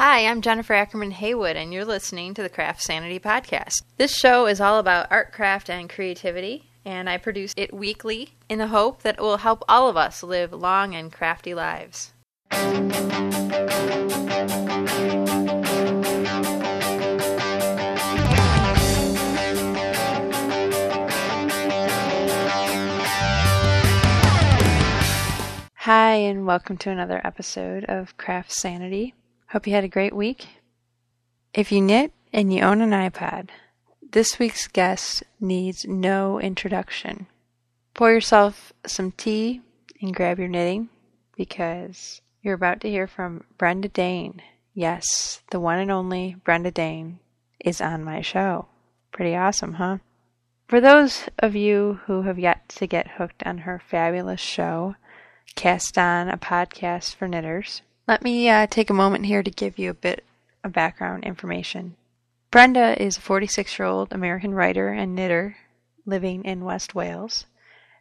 Hi, I'm Jennifer Ackerman-Haywood, and you're listening to the Craft Sanity Podcast. This show is all about art, craft, and creativity, and I produce it weekly in the hope that it will help all of us live long and crafty lives. Hi, and welcome to another episode of Craft Sanity. Hope you had a great week. If you knit and you own an iPod, this week's guest needs no introduction. Pour yourself some tea and grab your knitting, because you're about to hear from Brenda Dayne. Yes, the one and only Brenda Dayne is on my show. Pretty awesome, huh? For those of you who have yet to get hooked on her fabulous show, Cast On, a podcast for knitters, let me take a moment here to give you a bit of background information. Brenda is a 46-year-old American writer and knitter living in West Wales.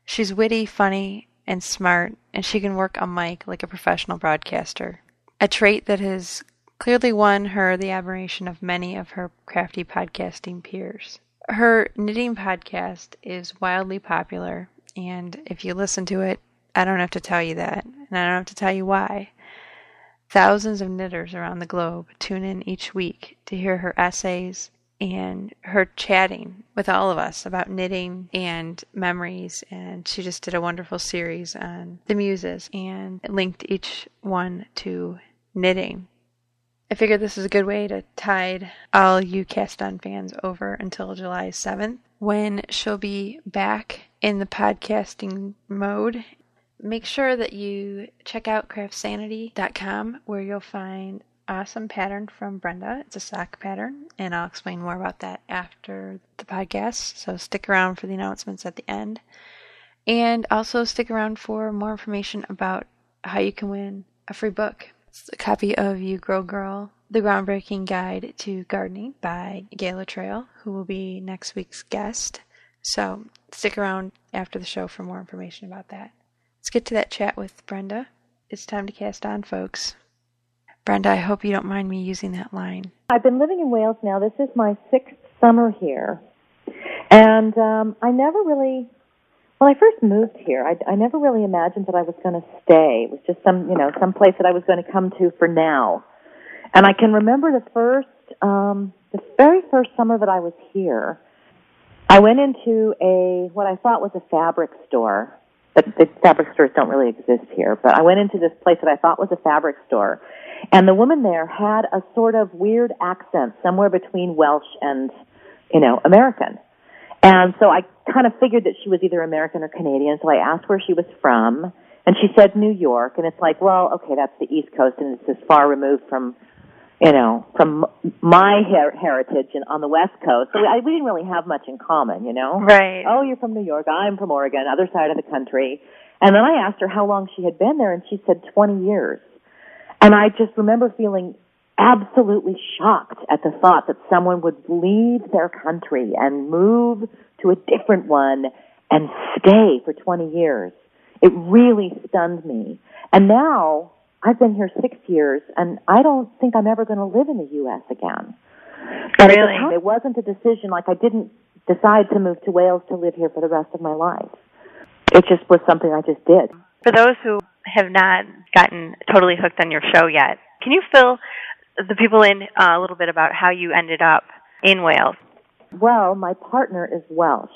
She's witty, funny, and smart, and she can work a mic like a professional broadcaster, a trait that has clearly won her the admiration of many of her crafty podcasting peers. Her knitting podcast is wildly popular, and if you listen to it, I don't have to tell you that, and I don't have to tell you why. Thousands of knitters around the globe tune in each week to hear her essays and her chatting with all of us about knitting and memories. And she just did a wonderful series on the muses and linked each one to knitting. I figured this is a good way to tide all you Cast On fans over until July 7th, when she'll be back in the podcasting mode. Make sure that you check out craftsanity.com, where you'll find awesome pattern from Brenda. It's a sock pattern, and I'll explain more about that after the podcast, so stick around for the announcements at the end. And also stick around for more information about how you can win a free book. It's a copy of You Grow Girl, The Groundbreaking Guide to Gardening by Gayla Trail, who will be next week's guest. So stick around after the show for more information about that. Let's get to that chat with Brenda. It's time to cast on, folks. Brenda, I hope you don't mind me using that line. I've been living in Wales now. This is my 6th summer here. And I never really, when I first moved here, I never really imagined that I was going to stay. It was just some place that I was going to come to for now. And I can remember the very first summer that I was here, I went into what I thought was a fabric store. But the fabric stores don't really exist here. But I went into this place that I thought was a fabric store, and the woman there had a sort of weird accent, somewhere between Welsh and, American. And so I kind of figured that she was either American or Canadian, so I asked where she was from, and she said New York. And it's like, well, okay, that's the East Coast, and it's as far removed from my heritage and on the West Coast. So we didn't really have much in common, Right. Oh, you're from New York. I'm from Oregon, other side of the country. And then I asked her how long she had been there, and she said 20 years. And I just remember feeling absolutely shocked at the thought that someone would leave their country and move to a different one and stay for 20 years. It really stunned me. And now I've been here 6 years, and I don't think I'm ever going to live in the U.S. again. But really? It wasn't a decision. Like, I didn't decide to move to Wales to live here for the rest of my life. It just was something I just did. For those who have not gotten totally hooked on your show yet, can you fill the people in a little bit about how you ended up in Wales? Well, my partner is Welsh.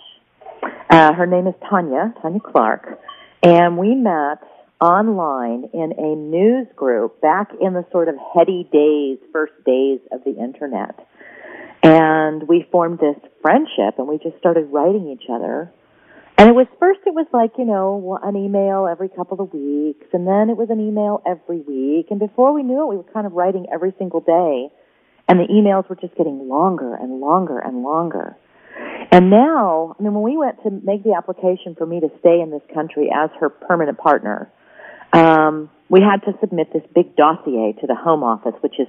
Her name is Tanya Clark, and we met online in a news group back in the sort of heady days, first days of the internet. And we formed this friendship, and we just started writing each other. And it was like, an email every couple of weeks, and then it was an email every week. And before we knew it, we were kind of writing every single day, and the emails were just getting longer and longer and longer. And now, when we went to make the application for me to stay in this country as her permanent partner, we had to submit this big dossier to the Home Office, which is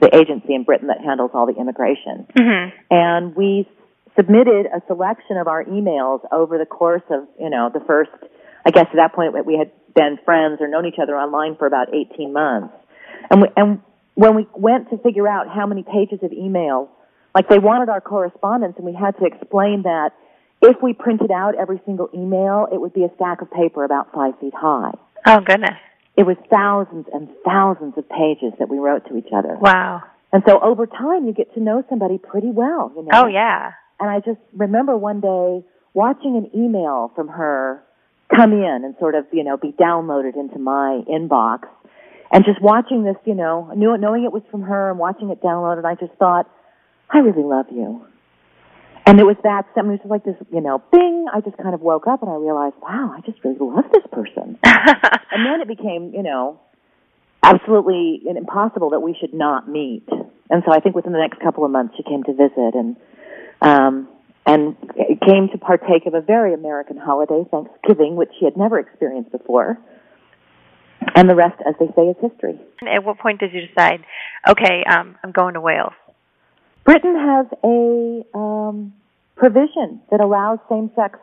the agency in Britain that handles all the immigration. Mm-hmm. And we submitted a selection of our emails over the course of, the first, I guess at that point we had been friends or known each other online for about 18 months. And when we went to figure out how many pages of emails, like they wanted our correspondence, and we had to explain that if we printed out every single email, it would be a stack of paper about 5 feet high. Oh, goodness. It was thousands and thousands of pages that we wrote to each other. Wow. And so over time, you get to know somebody pretty well, you know. Oh, yeah. And I just remember one day watching an email from her come in and sort of, you know, be downloaded into my inbox. And just watching this, you know, knowing it was from her and watching it downloaded, I just thought, I really love you. And it was that, I mean, it was like this, you know, bing, I just kind of woke up and I realized, wow, I just really love this person. And then it became, you know, absolutely impossible that we should not meet. And so I think within the next couple of months she came to visit and came to partake of a very American holiday, Thanksgiving, which she had never experienced before. And the rest, as they say, is history. At what point did you decide, okay, I'm going to Wales? Britain has a provision that allows same-sex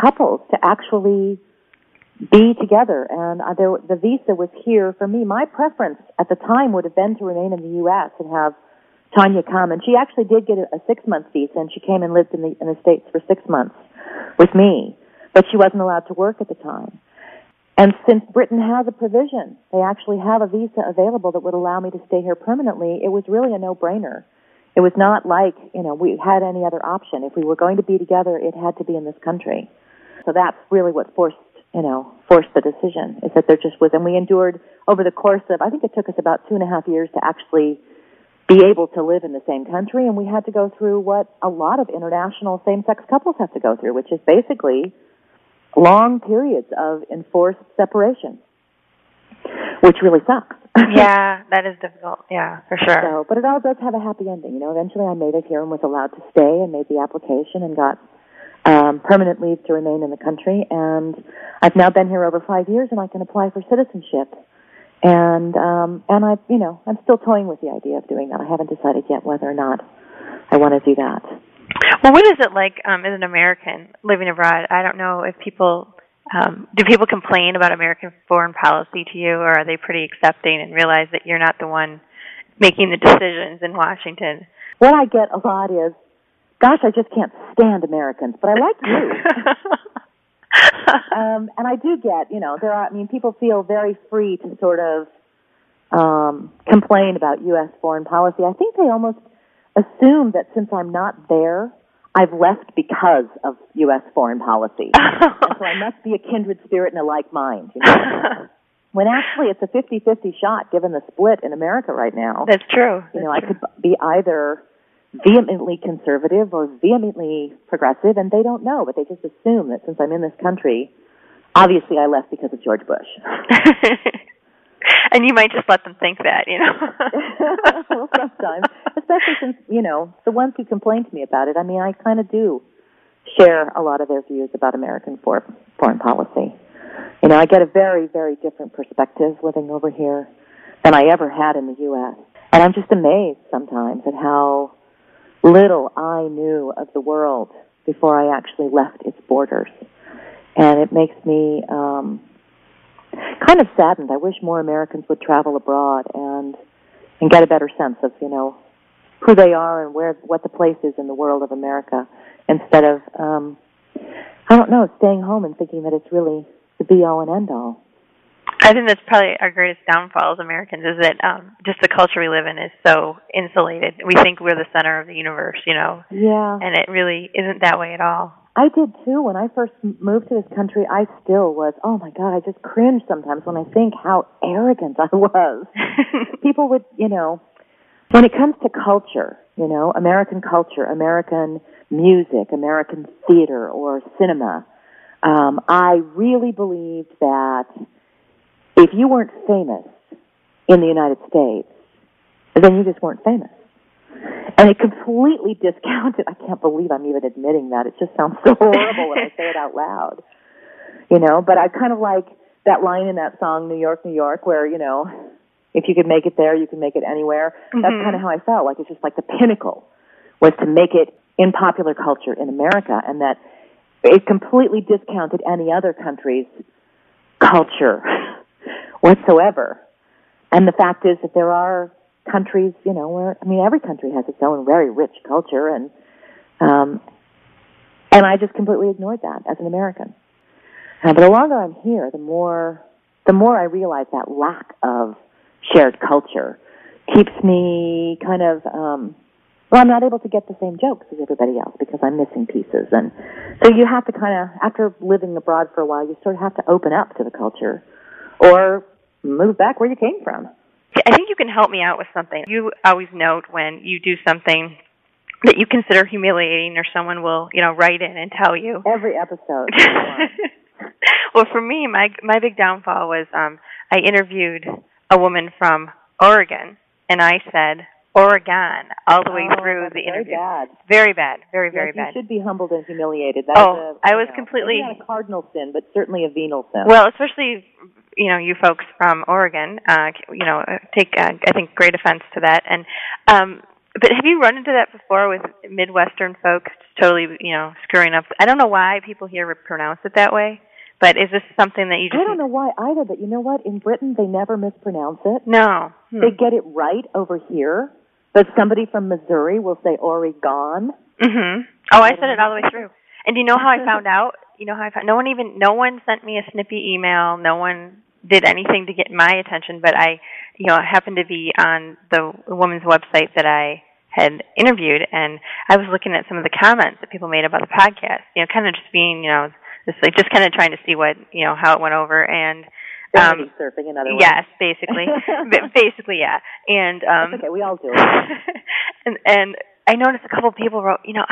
couples to actually be together, and the visa was here for me. My preference at the time would have been to remain in the U.S. and have Tanya come, and she actually did get a 6-month visa, and she came and lived in the States for 6 months with me, but she wasn't allowed to work at the time. And since Britain has a provision, they actually have a visa available that would allow me to stay here permanently, it was really a no-brainer. It was not like, you know, we had any other option. If we were going to be together, it had to be in this country. So that's really what forced the decision, is that there just was, and we endured over the course of, I think it took us about 2.5 years to actually be able to live in the same country, and we had to go through what a lot of international same-sex couples have to go through, which is basically long periods of enforced separation, which really sucks. Yeah, that is difficult. Yeah, for sure. So, but it all does have a happy ending. You know, eventually I made it here and was allowed to stay and made the application and got permanent leave to remain in the country, and I've now been here over 5 years, and I can apply for citizenship, and I, you know, I'm still toying with the idea of doing that. I haven't decided yet whether or not I want to do that. Well, what is it like as an American living abroad? I don't know if people do people complain about American foreign policy to you, or are they pretty accepting and realize that you're not the one making the decisions in Washington? What I get a lot is, gosh, I just can't stand Americans, but I like you. And I do get, you know, there are, I mean, people feel very free to sort of complain about U.S. foreign policy. I think they almost assume that since I'm not there, I've left because of U.S. foreign policy. And so I must be a kindred spirit and a like mind, you know? When actually it's a 50-50 shot given the split in America right now. That's true. You know, I could be either vehemently conservative or vehemently progressive, and they don't know, but they just assume that since I'm in this country, obviously I left because of George Bush. And you might just let them think that, you know. Well, sometimes, especially since, you know, the ones who complain to me about it, I mean, I kind of do share a lot of their views about American foreign policy. You know, I get a very, very different perspective living over here than I ever had in the U.S., and I'm just amazed sometimes at how little I knew of the world before I actually left its borders. And it makes me kind of saddened. I wish more Americans would travel abroad and get a better sense of, you know, who they are and where what the place is in the world of America, instead of, I don't know, staying home and thinking that it's really the be-all and end-all. I think that's probably our greatest downfall as Americans, is that just the culture we live in is so insulated. We think we're the center of the universe, you know. Yeah. And it really isn't that way at all. I did, too. When I first moved to this country, I still was, oh, my God, I just cringe sometimes when I think how arrogant I was. People would, you know, when it comes to culture, you know, American culture, American music, American theater or cinema, I really believed that if you weren't famous in the United States, then you just weren't famous. And it completely discounted. I can't believe I'm even admitting that. It just sounds so horrible when I say it out loud. You know, but I kind of like that line in that song, New York, New York, where, you know, if you could make it there, you can make it anywhere. Mm-hmm. That's kind of how I felt. Like, it's just like the pinnacle was to make it in popular culture in America, and that it completely discounted any other country's culture whatsoever. And the fact is that there are countries, you know, where, I mean, every country has its own very rich culture, and I just completely ignored that as an American. But the longer I'm here, the more I realize that lack of shared culture keeps me kind of, well, I'm not able to get the same jokes as everybody else because I'm missing pieces. And so you have to kind of, after living abroad for a while, you sort of have to open up to the culture or move back where you came from. I think you can help me out with something. You always note when you do something that you consider humiliating or someone will, you know, write in and tell you. Every episode. Well, for me, my big downfall was I interviewed a woman from Oregon, and I said, Oregon, all the way through the interview. Very bad. Very bad. Very, very bad. You should be humbled and humiliated. That I was completely... Maybe not a cardinal sin, but certainly a venal sin. Well, especially, you know, you folks from Oregon, you know, take, I think, great offense to that. And but have you run into that before with Midwestern folks totally, you know, screwing up? I don't know why people here pronounce it that way. But is this something that you just... I don't know why either, but you know what? In Britain, they never mispronounce it. No. They get it right over here, but somebody from Missouri will say Oregon. Mm-hmm. Oh, I said it all the way through. And do you know how I found out? You know how I found... No one sent me a snippy email. No one did anything to get my attention, but I, you know, happened to be on the woman's website that I had interviewed, and I was looking at some of the comments that people made about the podcast, you know, kind of just being, you know... just kind of trying to see what, you know, how it went over, and surfing in other ways. Yes, basically, yeah. And that's okay, we all do it. and I noticed a couple of people wrote, you know,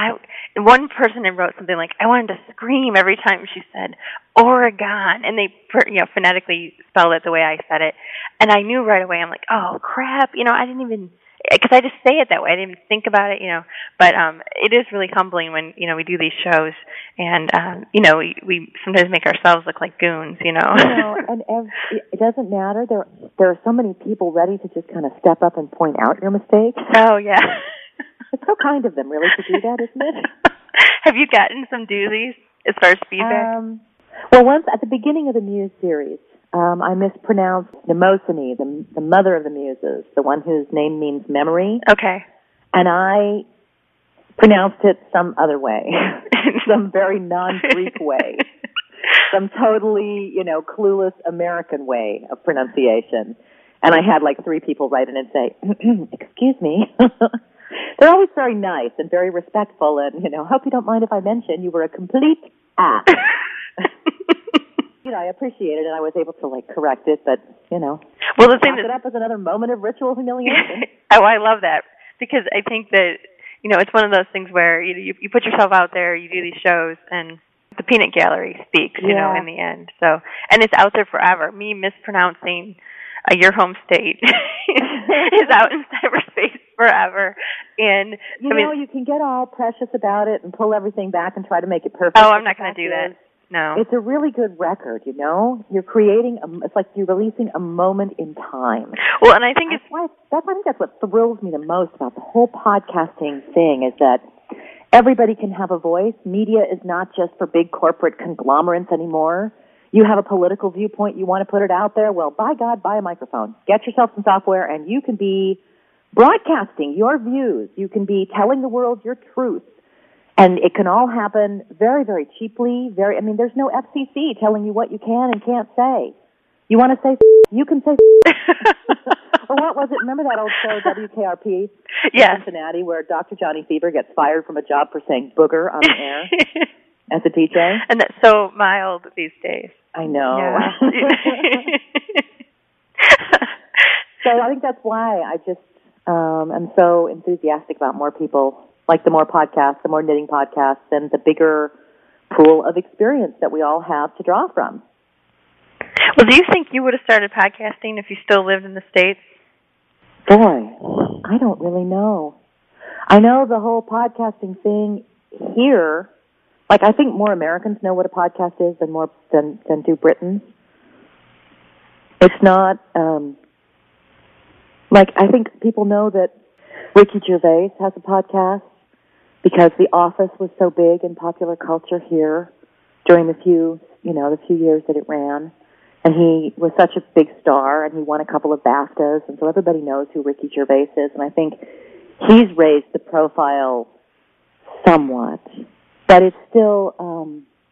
one person wrote something like, I wanted to scream every time she said Oregon, and they, you know, phonetically spelled it the way I said it, and I knew right away. I'm like, oh crap, you know, I didn't even. Because I just say it that way. I didn't even think about it, you know. But it is really humbling when, you know, we do these shows and, you know, we sometimes make ourselves look like goons, you know. And it doesn't matter. There are so many people ready to just kind of step up and point out your mistakes. Oh, yeah. It's so kind of them, really, to do that, isn't it? Have you gotten some doozies as far as feedback? Well, once at the beginning of the Muse series, I mispronounced Mnemosyne, the mother of the muses, the one whose name means memory. Okay. And I pronounced it some other way, some very non-Greek way, some totally, you know, clueless American way of pronunciation. And I had like three people write in and say, excuse me. They're always very nice and very respectful and, you know, hope you don't mind if I mention you were a complete ass. You know, I appreciate it, and I was able to, like, correct it, but, you know, well, the thing is, it up as another moment of ritual humiliation. Oh, I love that, because I think that, you know, it's one of those things where you put yourself out there, you do these shows, and the peanut gallery speaks, you know, in the end. So, and it's out there forever. Me mispronouncing your home state is out in cyberspace forever. And you know, you can get all precious about it and pull everything back and try to make it perfect. Oh, I'm not going to do that. No. It's a really good record, you know? You're creating, it's like you're releasing a moment in time. Well, and I think that's what thrills me the most about the whole podcasting thing is that everybody can have a voice. Media is not just for big corporate conglomerates anymore. You have a political viewpoint, you want to put it out there, well, by God, buy a microphone. Get yourself some software and you can be broadcasting your views. You can be telling the world your truth. And it can all happen very, very cheaply. I mean, there's no FCC telling you what you can and can't say. You want to say, you can say. Or what was it? Remember that old show, WKRP? Yes. In Cincinnati, where Dr. Johnny Fever gets fired from a job for saying booger on the air as a DJ? And that's so mild these days. I know. Yeah. So I think that's why I just am so enthusiastic about more people. Like the more podcasts, the more knitting podcasts, and the bigger pool of experience that we all have to draw from. Well, do you think you would have started podcasting if you still lived in the States? Boy, I don't really know. I know the whole podcasting thing here, like I think more Americans know what a podcast is than do Britons. It's not, like I think people know that Ricky Gervais has a podcast. Because The Office was so big in popular culture here during the few years that it ran. And he was such a big star, and he won a couple of BAFTAs, and so everybody knows who Ricky Gervais is, and I think he's raised the profile somewhat, but it's still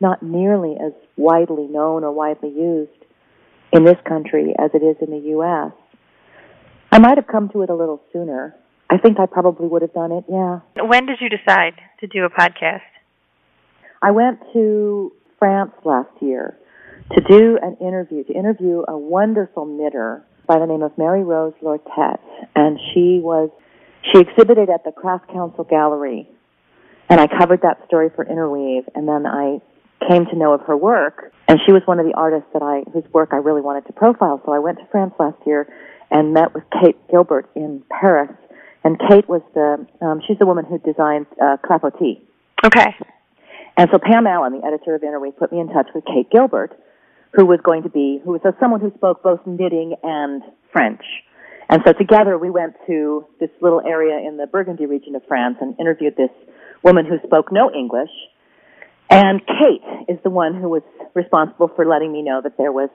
not nearly as widely known or widely used in this country as it is in the U.S. I might have come to it a little sooner. I think I probably would have done it, yeah. When did you decide to do a podcast? I went to France last year to do an interview, a wonderful knitter by the name of Mary Rose Lortet. And she exhibited at the Craft Council Gallery, and I covered that story for Interweave, and then I came to know of her work, and she was one of the artists whose work I really wanted to profile. So I went to France last year and met with Kate Gilbert in Paris, and Kate was she's the woman who designed Clapotis. Okay. And so Pam Allen, the editor of Interweave, put me in touch with Kate Gilbert, who was someone who spoke both knitting and French. And so together we went to this little area in the Burgundy region of France and interviewed this woman who spoke no English. And Kate is the one who was responsible for letting me know that there was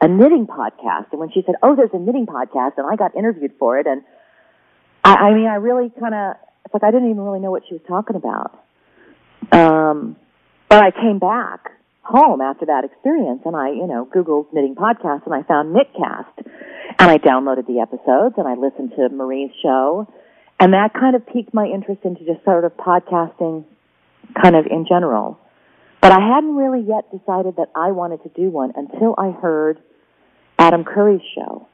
a knitting podcast. And when she said, oh, there's a knitting podcast, and I got interviewed for it, and I really kind of, it's like I didn't even really know what she was talking about. But I came back home after that experience, and I, Googled knitting podcasts, and I found KnitCast, and I downloaded the episodes, and I listened to Marie's show, and that kind of piqued my interest into just sort of podcasting kind of in general. But I hadn't really yet decided that I wanted to do one until I heard Adam Curry's show.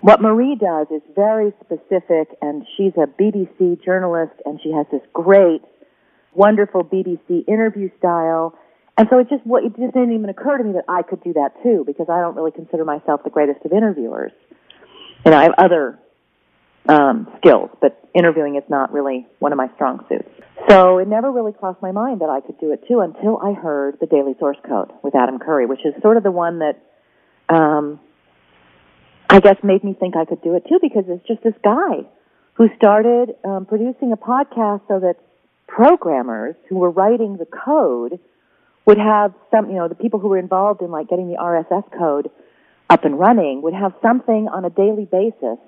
What Marie does is very specific, and she's a BBC journalist, and she has this great, wonderful BBC interview style. And so it just didn't even occur to me that I could do that too, because I don't really consider myself the greatest of interviewers. I have other skills, but interviewing is not really one of my strong suits. So it never really crossed my mind that I could do it too until I heard the Daily Source Code with Adam Curry, which is sort of the one that I guess made me think I could do it too, because it's just this guy who started producing a podcast so that programmers who were writing the code would have some, the people who were involved in like getting the RSS code up and running would have something on a daily basis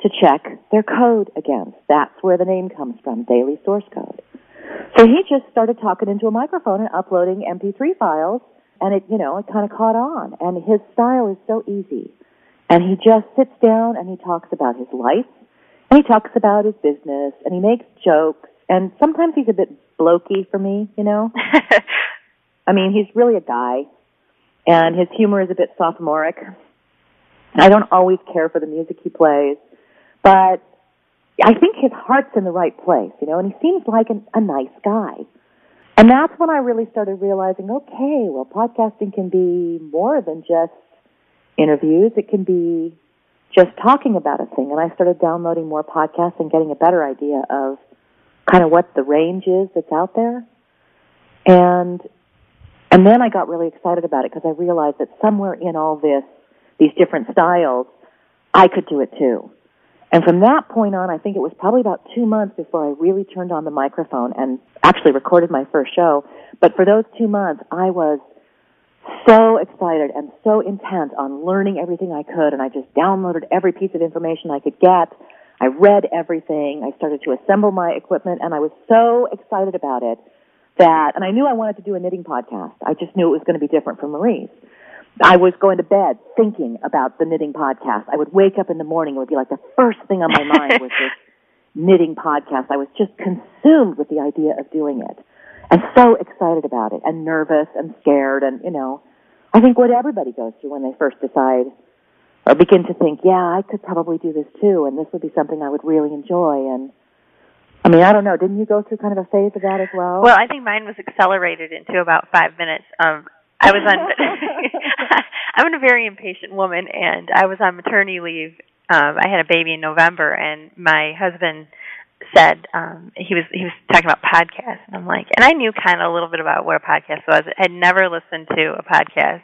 to check their code against. That's where the name comes from, Daily Source Code. So he just started talking into a microphone and uploading MP3 files, and it kind of caught on. And his style is so easy. And he just sits down and he talks about his life, and he talks about his business, and he makes jokes. And sometimes he's a bit blokey for me, he's really a guy, and his humor is a bit sophomoric. I don't always care for the music he plays, but I think his heart's in the right place, and he seems like a nice guy. And that's when I really started realizing, okay, well, podcasting can be more than just interviews. It can be just talking about a thing. And I started downloading more podcasts and getting a better idea of kind of what the range is that's out there. And then I got really excited about it because I realized that somewhere in all these different styles, I could do it too. And from that point on, I think it was probably about 2 months before I really turned on the microphone and actually recorded my first show. But for those 2 months, I was so excited and so intent on learning everything I could, and I just downloaded every piece of information I could get. I read everything. I started to assemble my equipment, and I was so excited about it and I knew I wanted to do a knitting podcast. I just knew it was going to be different from Marie's. I was going to bed thinking about the knitting podcast. I would wake up in the morning. It would be like the first thing on my mind was this knitting podcast. I was just consumed with the idea of doing it and so excited about it and nervous and scared. And, I think what everybody goes through when they first decide or begin to think, yeah, I could probably do this too, and this would be something I would really enjoy. And, I don't know, didn't you go through kind of a phase of that as well? Well, I think mine was accelerated into about 5 minutes. I'm a very impatient woman, and I was on maternity leave. I had a baby in November, and my husband said, he was talking about podcasts, and I'm like, and I knew kind of a little bit about what a podcast was. I had never listened to a podcast.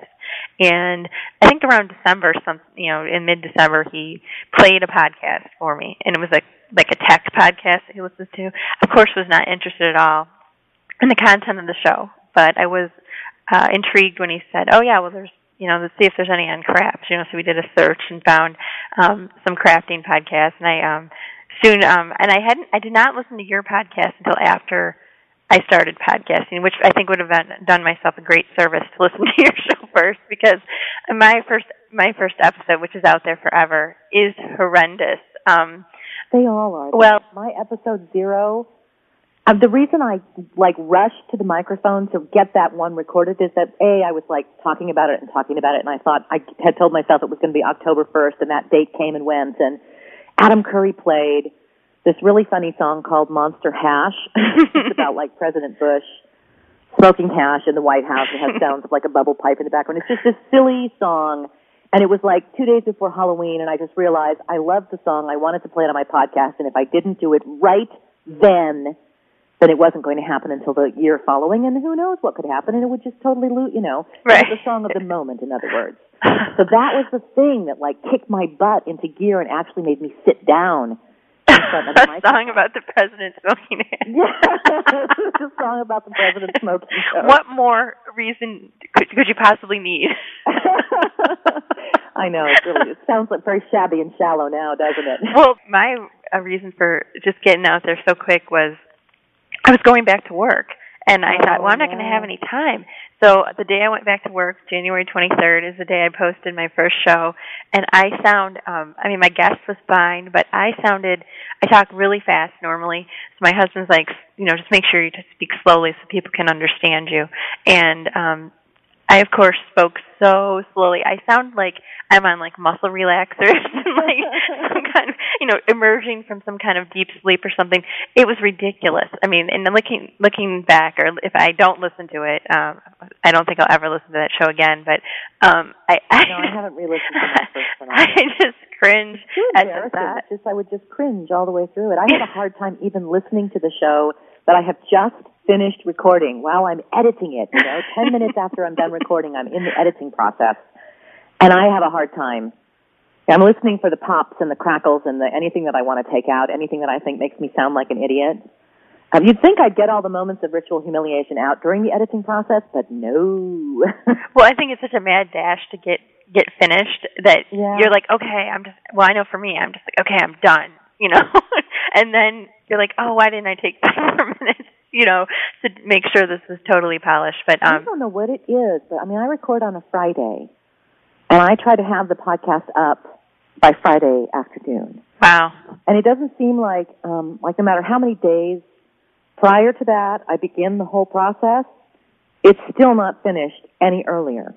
And I think around December, in mid-December, he played a podcast for me, and it was like a tech podcast that he listened to. Of course, was not interested at all in the content of the show, but I was intrigued when he said, "Oh yeah, well, there's to see if there's any on crafts, so we did a search and found some crafting podcasts, and I I did not listen to your podcast until after I started podcasting, which I think would have done myself a great service to listen to your show first, because my first episode, which is out there forever, is horrendous. They all are. Well, my episode 0, the reason I rushed to the microphone to get that one recorded is that I was talking about it, and I thought I had told myself it was going to be October 1st, and that date came and went, and Adam Curry played this really funny song called Monster Hash. It's about President Bush smoking hash in the White House. It has sounds of a bubble pipe in the background. It's just this silly song. And it was 2 days before Halloween, and I just realized I loved the song. I wanted to play it on my podcast, and if I didn't do it right then it wasn't going to happen until the year following, and who knows what could happen, and it would just totally lose, Right. It was the song of the moment, in other words. So that was the thing that, kicked my butt into gear and actually made me sit down. A song about the president smoking hash. Yeah, a song about the president smoking hash. What more reason could you possibly need? I know, it sounds very shabby and shallow now, doesn't it? Well, my reason for just getting out there so quick was I was going back to work, and I thought, well, I'm not going to have any time. So the day I went back to work, January 23rd, is the day I posted my first show, and I sound, my guest was fine, but I talk really fast normally, so my husband's just make sure you speak slowly so people can understand you, and I, of course, spoke so slowly. I sound like I'm on, muscle relaxers and, some kind of, emerging from some kind of deep sleep or something. It was ridiculous. I mean, and looking back, or if I don't listen to it, I don't think I'll ever listen to that show again. But I haven't re-listened to that first one. I just cringe at the thought. I would just cringe all the way through it. I have a hard time even listening to the show that I have just finished recording while I'm editing it, 10 minutes after I'm done recording, I'm in the editing process, and I have a hard time. I'm listening for the pops and the crackles and anything that I want to take out, anything that I think makes me sound like an idiot. You'd think I'd get all the moments of ritual humiliation out during the editing process, but no. Well, I think it's such a mad dash to get finished that you're okay, I know for me, I'm just okay, I'm done, and then you're oh, why didn't I take 4 minutes? To make sure this is totally polished. But I don't know what it is, but I record on a Friday, and I try to have the podcast up by Friday afternoon. Wow! And it doesn't seem no matter how many days prior to that I begin the whole process, it's still not finished any earlier.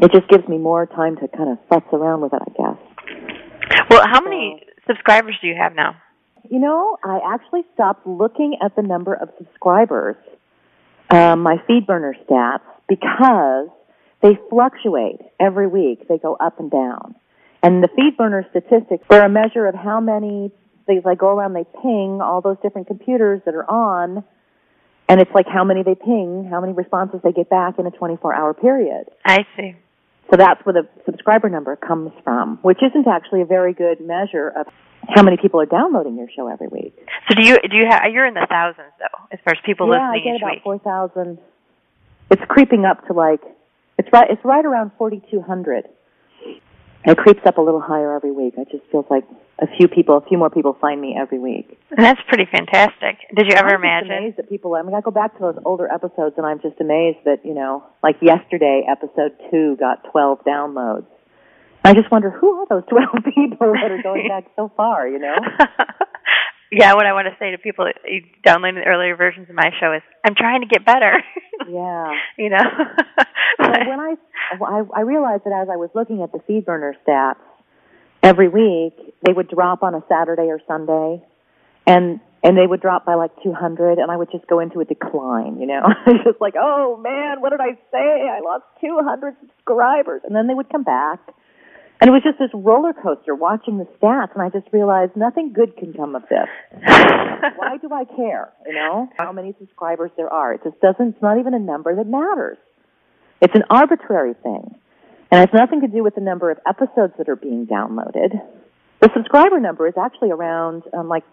It just gives me more time to kind of futz around with it, I guess. Well, how many subscribers do you have now? I actually stopped looking at the number of subscribers, my FeedBurner stats, because they fluctuate every week. They go up and down. And the FeedBurner statistics are a measure of how many things I go around, they ping all those different computers that are on, and it's how many they ping, how many responses they get back in a 24-hour period. I see. So that's where the subscriber number comes from, which isn't actually a very good measure of how many people are downloading your show every week. So you're in the thousands, though, as far as people listening each week. Yeah, I get about 4,000. It's creeping up to it's right around 4,200. It creeps up a little higher every week. It just feels like a few more people find me every week. And that's pretty fantastic. Did you ever imagine? I'm amazed that people, I go back to those older episodes, and I'm just amazed that, yesterday, episode 2 got 12 downloads. I just wonder, who are those 12 people that are going back so far, Yeah, what I want to say to people who downloaded the earlier versions of my show is, I'm trying to get better. Yeah. Well, when I realized that as I was looking at the FeedBurner stats, every week they would drop on a Saturday or Sunday, and they would drop by 200, and I would just go into a decline, It's just oh, man, what did I say? I lost 200 subscribers. And then they would come back. And it was just this roller coaster watching the stats, and I just realized nothing good can come of this. Why do I care, how many subscribers there are? It just doesn't, it's not even a number that matters. It's an arbitrary thing. And it has nothing to do with the number of episodes that are being downloaded. The subscriber number is actually around,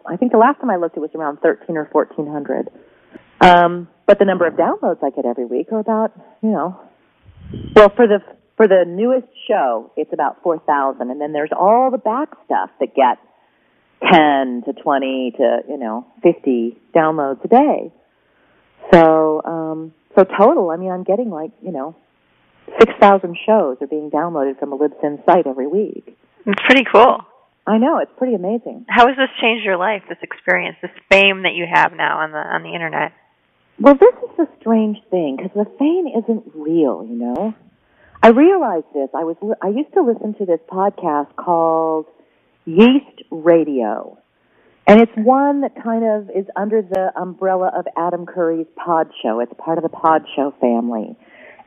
I think the last time I looked, it was around 13 or 1,400. But the number of downloads I get every week are about, well, for the For the newest show, it's about 4,000, and then there's all the back stuff that gets 10 to 20 to, 50 downloads a day. So, so total, I'm getting 6,000 shows are being downloaded from a Libsyn site every week. It's pretty cool. I know, it's pretty amazing. How has this changed your life, this experience, this fame that you have now on the internet? Well, this is the strange thing, because the fame isn't real, I realized this. I used to listen to this podcast called Yeast Radio, and it's one that kind of is under the umbrella of Adam Curry's pod show. It's part of the pod show family,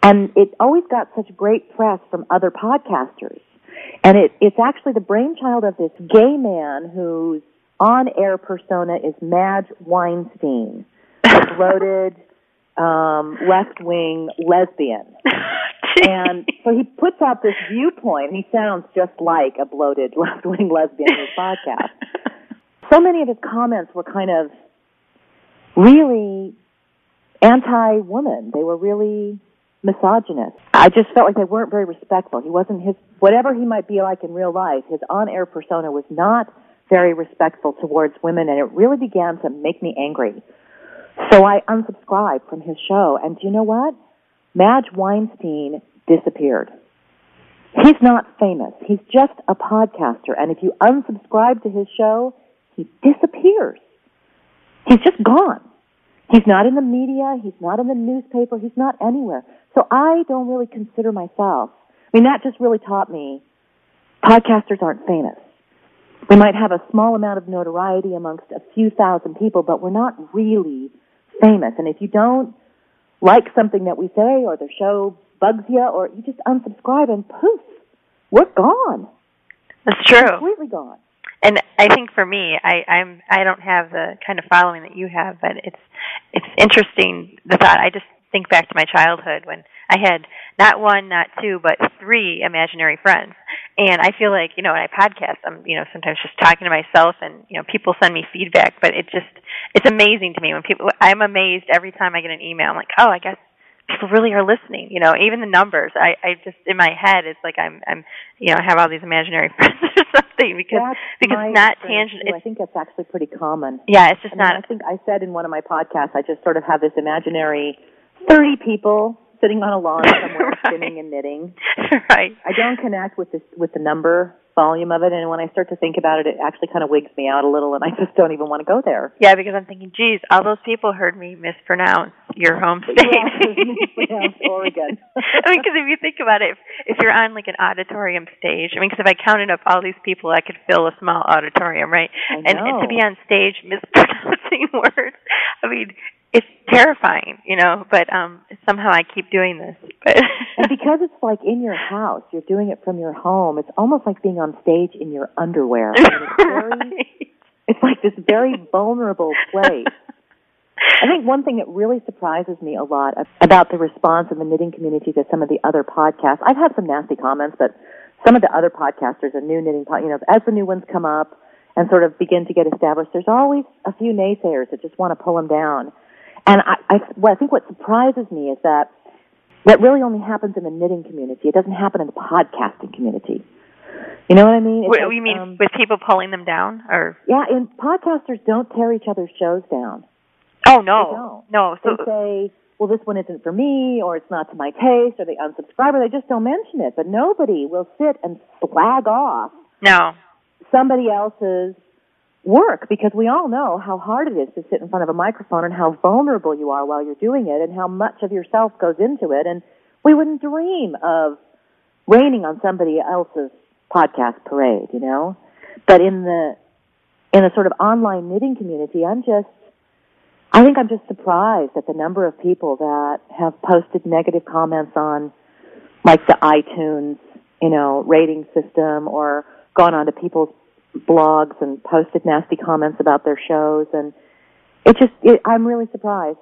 and it always got such great press from other podcasters. And it's actually the brainchild of this gay man whose on-air persona is Madge Weinstein, a bloated, left-wing lesbian. And so he puts out this viewpoint. He sounds just like a bloated left-wing lesbian in his podcast. So many of his comments were kind of really anti-woman. They were really misogynist. I just felt like they weren't very respectful. He wasn't whatever he might be like in real life, his on-air persona was not very respectful towards women, and it really began to make me angry. So I unsubscribed from his show, and do you know what? Madge Weinstein disappeared. He's not famous. He's just a podcaster, and if you unsubscribe to his show, he disappears. He's just gone. He's not in the media. He's not in the newspaper. He's not anywhere. So I don't really consider myself. That just really taught me podcasters aren't famous. We might have a small amount of notoriety amongst a few thousand people, but we're not really famous. And if you don't like something that we say or the show bugs you, or you just unsubscribe and poof, we're gone. That's true. We're completely gone. And I think for me, I don't have the kind of following that you have, but it's interesting, the thought. I just think back to my childhood when I had not one, not two, but three imaginary friends. And I feel like, when I podcast, I'm, sometimes just talking to myself, and, people send me feedback, but it's amazing to me when I'm amazed every time I get an email. I'm like, oh, I guess people really are listening, even the numbers. I just, in my head, it's like I'm I have all these imaginary friends or something because it's not tangent. I think that's actually pretty common. Yeah, it's just not. I think I said in one of my podcasts, I just sort of have this imaginary 30 people sitting on a lawn somewhere right. Spinning and knitting. Right. I don't connect with the number volume of it, and when I start to think about it, it actually kind of wigs me out a little, and I just don't even want to go there. Yeah, because I'm thinking, geez, all those people heard me mispronounce your home state. Mispronounce Oregon. Because if you think about it, if you're on like an auditorium stage, because if I counted up all these people, I could fill a small auditorium, right? And to be on stage mispronouncing words, it's terrifying, but somehow I keep doing this. But and because it's like in your house, you're doing it from your home, it's almost like being on stage in your underwear. It's like this very vulnerable place. I think one thing that really surprises me a lot about the response of the knitting community to some of the other podcasts, I've had some nasty comments, but some of the other podcasters, the new knitting podcasts, as the new ones come up and sort of begin to get established, there's always a few naysayers that just want to pull them down. And I think what surprises me is that that really only happens in the knitting community. It doesn't happen in the podcasting community. You know what I mean? You mean with people pulling them down? Or yeah, and podcasters don't tear each other's shows down. Oh, no. They don't. No. So, they say, well, this one isn't for me, or it's not to my taste, or they unsubscribe, or they just don't mention it. But nobody will sit and slag off somebody else's work, because we all know how hard it is to sit in front of a microphone and how vulnerable you are while you're doing it and how much of yourself goes into it, and we wouldn't dream of raining on somebody else's podcast parade, But in the sort of online knitting community, I think I'm just surprised at the number of people that have posted negative comments on like the iTunes, rating system, or gone onto people's blogs and posted nasty comments about their shows, and I'm really surprised.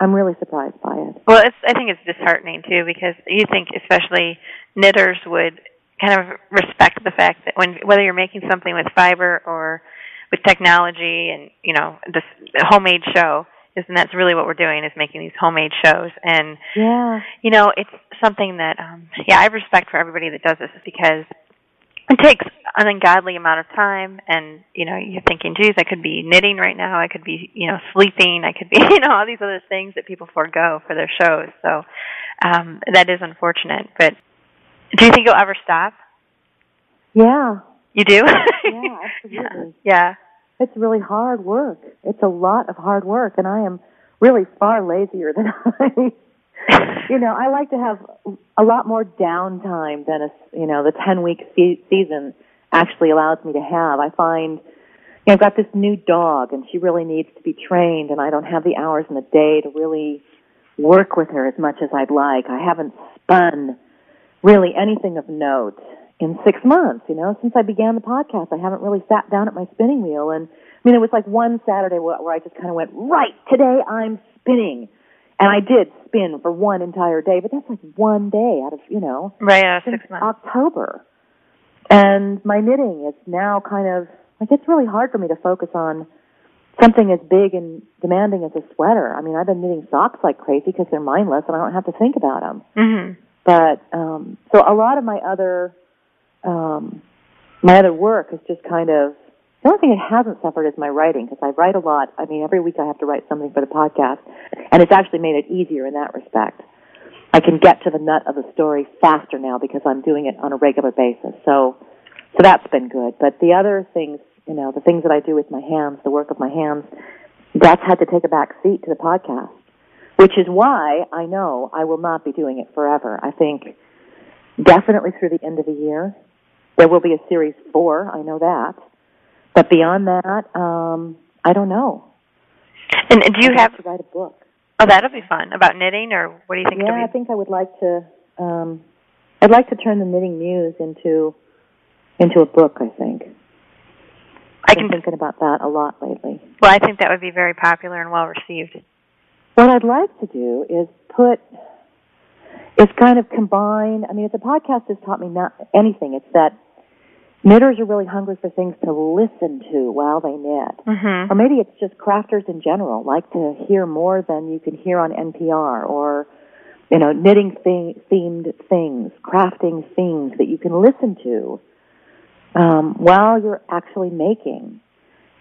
I'm really surprised by it. Well, I think it's disheartening too, because you think especially knitters would kind of respect the fact that whether you're making something with fiber or with technology and this homemade show, And that's really what we're doing, is making these homemade shows. And, you know, it's something that, I have respect for everybody that does this, because it takes an ungodly amount of time. And, you know, you're thinking, geez, I could be knitting right now. I could be, you know, sleeping. I could be, you know, all these other things that people forego for their shows. So that is unfortunate. But do you think you'll ever stop? Yeah. You do? Yeah, absolutely. Yeah. It's really hard work. It's a lot of hard work, and I am really far lazier than you know, I like to have a lot more downtime than, you know, the 10-week season actually allows me to have. I find, you know, I've got this new dog, and she really needs to be trained, and I don't have the hours in the day to really work with her as much as I'd like. I haven't spun really anything of note in 6 months, you know, since I began the podcast. I haven't really sat down at my spinning wheel. And, I mean, it was like one Saturday where I just kind of went, right, today I'm spinning. And I did spin for one entire day, but that's like one day out of, you know, right, 6 months. October. And my knitting is now kind of, like, it's really hard for me to focus on something as big and demanding as a sweater. I mean, I've been knitting socks like crazy because they're mindless and I don't have to think about them. Mm-hmm. But, so a lot of my other work is just kind of, the only thing it hasn't suffered is my writing, because I write a lot. I mean, every week I have to write something for the podcast, and it's actually made it easier in that respect. I can get to the nut of the story faster now because I'm doing it on a regular basis. So that's been good. But the other things, you know, the things that I do with my hands, the work of my hands, that's had to take a back seat to the podcast, which is why I know I will not be doing it forever. I think definitely through the end of the year. There will be a Series 4, I know that. But beyond that, I don't know. And do you have to write a book? Oh, that'll be fun. About knitting, or what do you think? Yeah, I think I would like to, I'd like to turn the Knitting Muse into a book, I think. I've been thinking about that a lot lately. Well, I think that would be very popular and well-received. What I'd like to do is combine, I mean, if the podcast has taught me not anything, it's that knitters are really hungry for things to listen to while they knit. Mm-hmm. Or maybe it's just crafters in general like to hear more than you can hear on NPR, or, you know, knitting themed things, crafting things that you can listen to while you're actually making.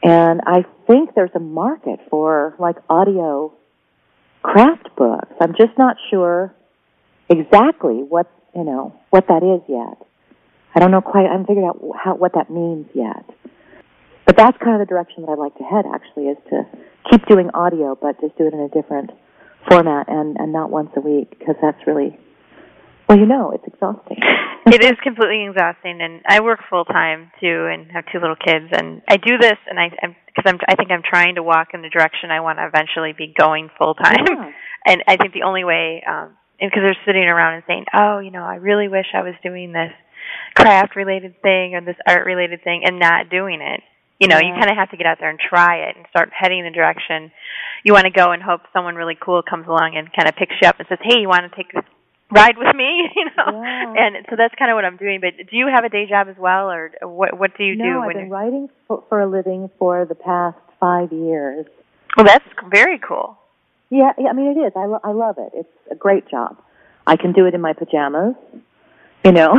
And I think there's a market for, like, audio craft books. I'm just not sure exactly what that is yet. I don't know quite. I haven't figured out what that means yet. But that's kind of the direction that I'd like to head, actually, is to keep doing audio, but just do it in a different format and not once a week, because that's really, well, you know, it's exhausting. It is completely exhausting, and I work full-time, too, and have 2 little kids, and I do this, and I think I'm trying to walk in the direction I want to eventually be going full-time. Yeah. And I think the only way, because they're sitting around and saying, oh, you know, I really wish I was doing this craft-related thing or this art-related thing and not doing it. You know, you kind of have to get out there and try it and start heading in the direction you want to go, and hope someone really cool comes along and kind of picks you up and says, hey, you want to take this ride with me? You know? Yeah. And so that's kind of what I'm doing. But do you have a day job as well, or what do you do? No, I've been writing for a living for the past 5 years. Well, that's very cool. Yeah, I mean, it is. I love it. It's a great job. I can do it in my pajamas, you know.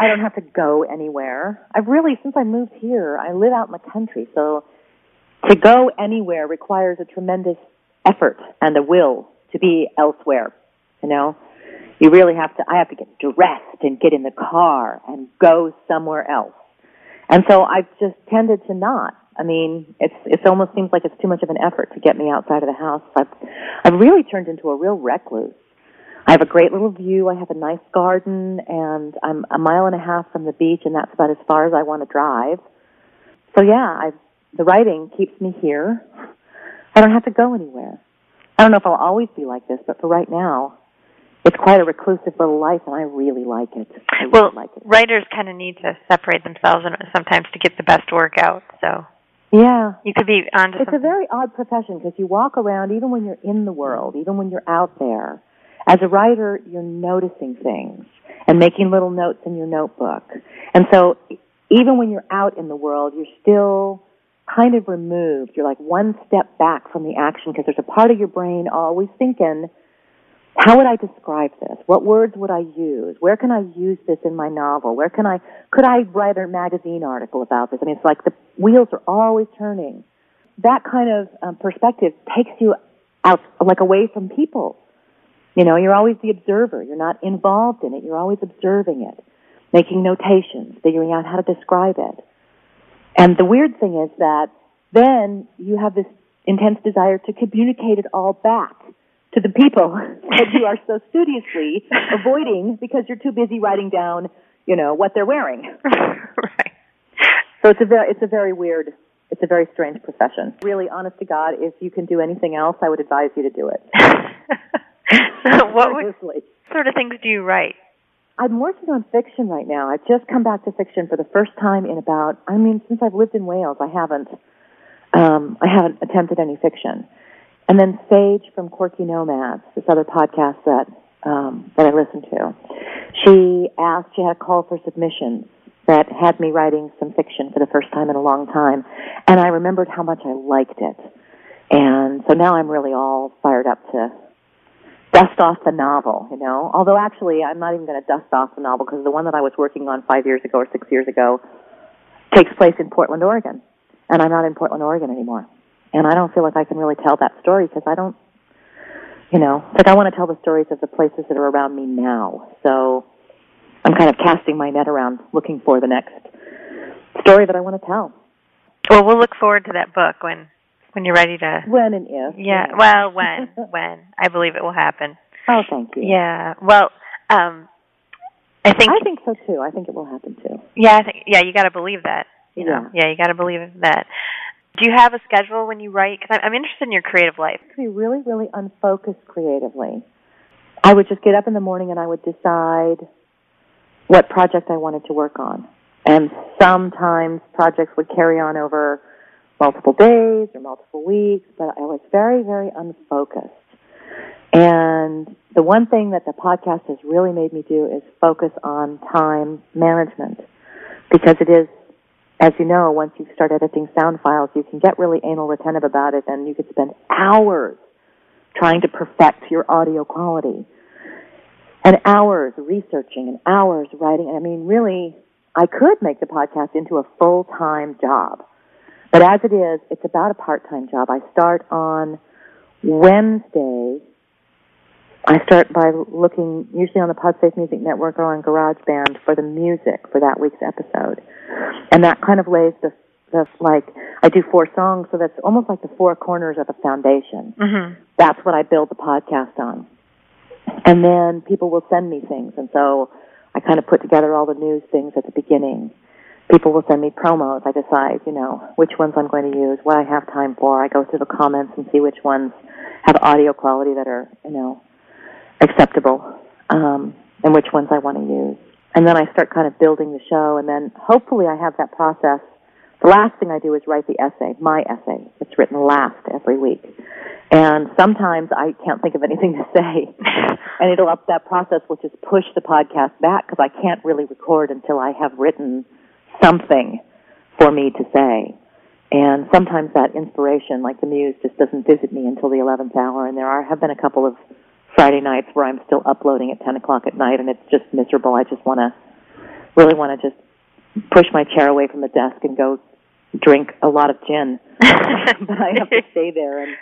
I don't have to go anywhere. I really, since I moved here, I live out in the country, so to go anywhere requires a tremendous effort and a will to be elsewhere, you know. You really have to, I have to get dressed and get in the car and go somewhere else. And so I've just tended to not. I mean, it almost seems like it's too much of an effort to get me outside of the house. I've really turned into a real recluse. I have a great little view. I have a nice garden, and I'm 1.5 miles from the beach, and that's about as far as I want to drive. So, yeah, the writing keeps me here. I don't have to go anywhere. I don't know if I'll always be like this, but for right now, it's quite a reclusive little life, and I really like it. Writers kind of need to separate themselves sometimes to get the best work out, so... Yeah. You could be on to something. It's a very odd profession, because you walk around, even when you're in the world, even when you're out there, as a writer, you're noticing things and making little notes in your notebook. And so even when you're out in the world, you're still kind of removed. You're like one step back from the action because there's a part of your brain always thinking, how would I describe this? What words would I use? Where can I use this in my novel? Where can I, could I write a magazine article about this? I mean, it's like the wheels are always turning. That kind of perspective takes you out, like away from people. You know, you're always the observer. You're not involved in it. You're always observing it, making notations, figuring out how to describe it. And the weird thing is that then you have this intense desire to communicate it all back to the people that you are so studiously avoiding because you're too busy writing down, you know, what they're wearing. Right. So it's a very weird, it's a very strange profession. Really, honest to God, if you can do anything else, I would advise you to do it. So what sort of things do you write? I'm working on fiction right now. I've just come back to fiction for the first time in about, I mean, since I've lived in Wales, I haven't attempted any fiction. And then Sage from Quirky Nomads, this other podcast that I listen to, she had a call for submissions that had me writing some fiction for the first time in a long time. And I remembered how much I liked it. And so now I'm really all fired up to dust off the novel, you know. Although, actually, I'm not even going to dust off the novel because the one that I was working on 5 years ago or 6 years ago takes place in Portland, Oregon. And I'm not in Portland, Oregon anymore. And I don't feel like I can really tell that story because I don't, you know, it's like I want to tell the stories of the places that are around me now. So I'm kind of casting my net around looking for the next story that I want to tell. Well, we'll look forward to that book when you're ready to... When and if. Yeah, well, when. I believe it will happen. Oh, thank you. Yeah, well, I think so, too. I think it will happen, too. Yeah, you got to believe that. You know? Yeah, you got to believe that. Do you have a schedule when you write? Because I'm interested in your creative life. I can be really, really unfocused creatively. I would just get up in the morning and I would decide what project I wanted to work on. And sometimes projects would carry on over multiple days or multiple weeks, but I was very, very unfocused. And the one thing that the podcast has really made me do is focus on time management, because it is, as you know, once you start editing sound files, you can get really anal retentive about it, and you could spend hours trying to perfect your audio quality, and hours researching, and hours writing. And I mean, really, I could make the podcast into a full-time job. But as it is, it's about a part-time job. I start on Wednesday. I start by looking usually on the Podsafe Music Network or on GarageBand for the music for that week's episode. And that kind of lays the like, I do 4 songs, so that's almost like the 4 corners of a foundation. Mm-hmm. That's what I build the podcast on. And then people will send me things, and so I kind of put together all the news things at the beginning. People will send me promos. I decide, you know, which ones I'm going to use, what I have time for. I go through the comments and see which ones have audio quality that are, you know, acceptable, and which ones I want to use. And then I start kind of building the show, and then hopefully I have that process. The last thing I do is write the essay, my essay. It's written last every week. And sometimes I can't think of anything to say, and it'll up that process, which is push the podcast back because I can't really record until I have written something for me to say. And sometimes that inspiration, like the muse, just doesn't visit me until the 11th hour. And there have been a couple of Friday nights where I'm still uploading at 10 o'clock at night, and it's just miserable. I just really want to just push my chair away from the desk and go drink a lot of gin. But I have to stay there and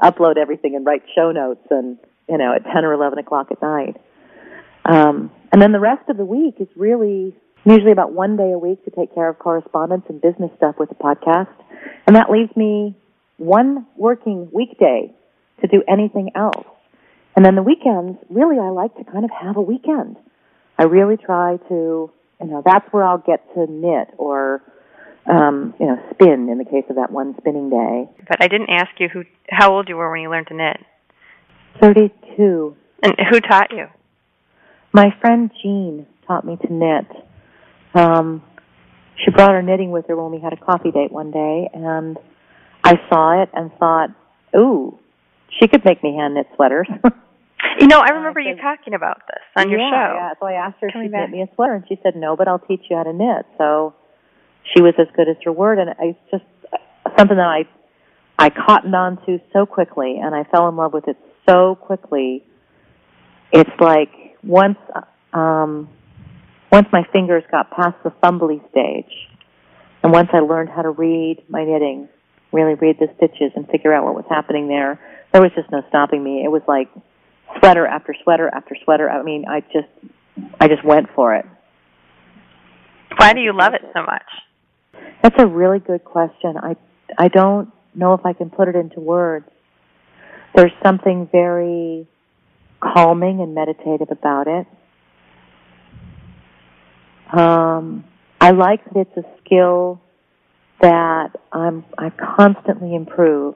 upload everything and write show notes, and, you know, at 10 or 11 o'clock at night. And then the rest of the week is really... usually about one day a week to take care of correspondence and business stuff with the podcast. And that leaves me one working weekday to do anything else. And then the weekends, really, I like to kind of have a weekend. I really try to, you know, that's where I'll get to knit or, you know, spin in the case of that one spinning day. But I didn't ask you how old you were when you learned to knit. 32. And who taught you? My friend Jean taught me to knit. She brought her knitting with her when we had a coffee date one day, and I saw it and thought, ooh, she could make me hand knit sweaters. You know, I remember you talking about this on your show. Yeah, so I asked her if she'd knit me a sweater, and she said, no, but I'll teach you how to knit. So she was as good as her word, and I just, something that I cottoned on to so quickly, and I fell in love with it so quickly. It's like once my fingers got past the fumbly stage, and once I learned how to read my knitting, really read the stitches and figure out what was happening there, there was just no stopping me. It was like sweater after sweater after sweater. I mean, I just went for it. Why do you love it so much? That's a really good question. I don't know if I can put it into words. There's something very calming and meditative about it. I like that it's a skill that I constantly improve.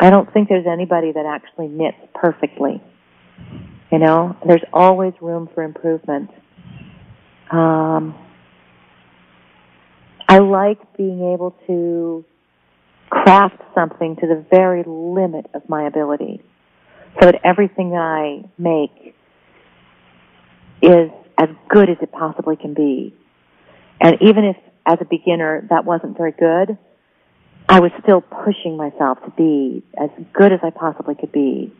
I don't think there's anybody that actually knits perfectly. You know, there's always room for improvement. I like being able to craft something to the very limit of my ability, so that everything that I make is as good as it possibly can be. And even if, as a beginner, that wasn't very good, I was still pushing myself to be as good as I possibly could be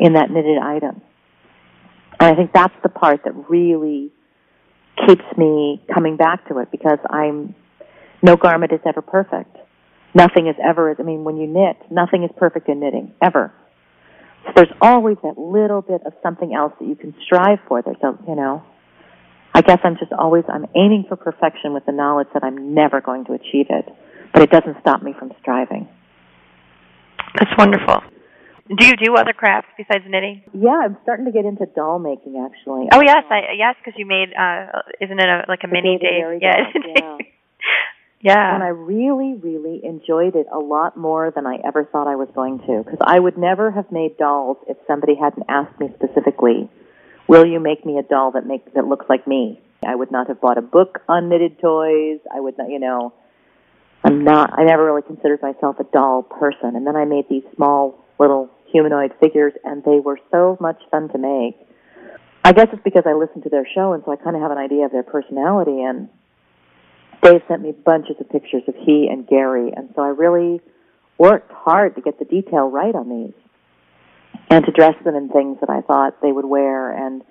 in that knitted item. And I think that's the part that really keeps me coming back to it, because no garment is ever perfect. Nothing is ever, I mean, when you knit, nothing is perfect in knitting, ever. So there's always that little bit of something else that you can strive for. There's a, you know, I guess I'm aiming for perfection with the knowledge that I'm never going to achieve it, but it doesn't stop me from striving. That's wonderful. Do you do other crafts besides knitting? Yeah, I'm starting to get into doll making, actually. Oh, yes, because you made, isn't it a mini day? Yeah. Yeah. And I really, really enjoyed it a lot more than I ever thought I was going to, because I would never have made dolls if somebody hadn't asked me specifically, will you make me a doll that looks like me? I would not have bought a book on knitted toys. I would not, you know, I never really considered myself a doll person. And then I made these small little humanoid figures, and they were so much fun to make. I guess it's because I listened to their show, and so I kind of have an idea of their personality, and they sent me bunches of pictures of he and Gary, and so I really worked hard to get the detail right on these and to dress them in things that I thought they would wear. And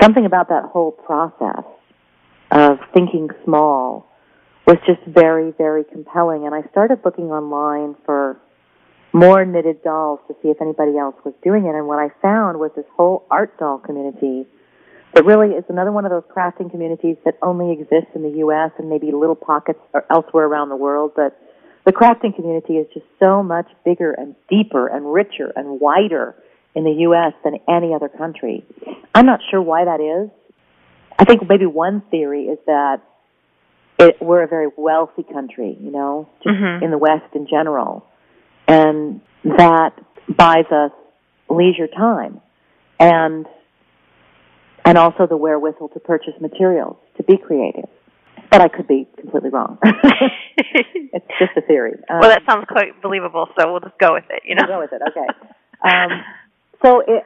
something about that whole process of thinking small was just very, very compelling, and I started looking online for more knitted dolls to see if anybody else was doing it. And what I found was this whole art doll community that really is another one of those crafting communities that only exists in the U.S. and maybe little pockets or elsewhere around the world. But the crafting community is just so much bigger and deeper and richer and wider in the U.S. than any other country. I'm not sure why that is. I think maybe one theory is that we're a very wealthy country, you know, just in the West in general. And that buys us leisure time and also the wherewithal to purchase materials, to be creative. But I could be completely wrong. It's just a theory. Well, that sounds quite believable, so we'll just go with it, you know. We'll go with it, okay.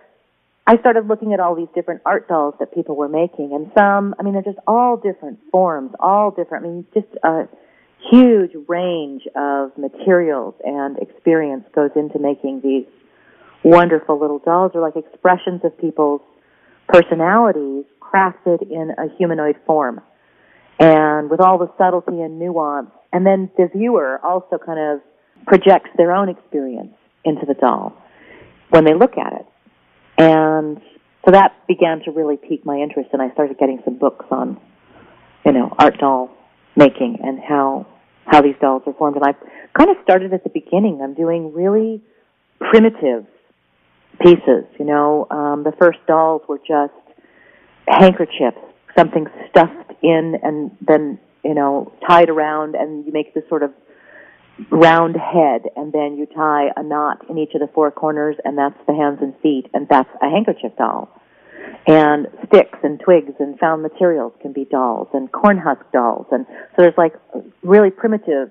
I started looking at all these different art dolls that people were making, and some, I mean, they're just all different forms, all different, I mean, just huge range of materials and experience goes into making these wonderful little dolls, or like expressions of people's personalities crafted in a humanoid form, and with all the subtlety and nuance. And then the viewer also kind of projects their own experience into the doll when they look at it. And so that began to really pique my interest, and I started getting some books on, you know, art doll making and how these dolls are formed. And I kind of started at the beginning. I'm doing really primitive pieces, you know. The first dolls were just handkerchiefs, something stuffed in and then, you know, tied around, and you make this sort of round head, and then you tie a knot in each of the four corners, and that's the hands and feet, and that's a handkerchief doll. And sticks and twigs and found materials can be dolls, and cornhusk dolls. And so there's like really primitive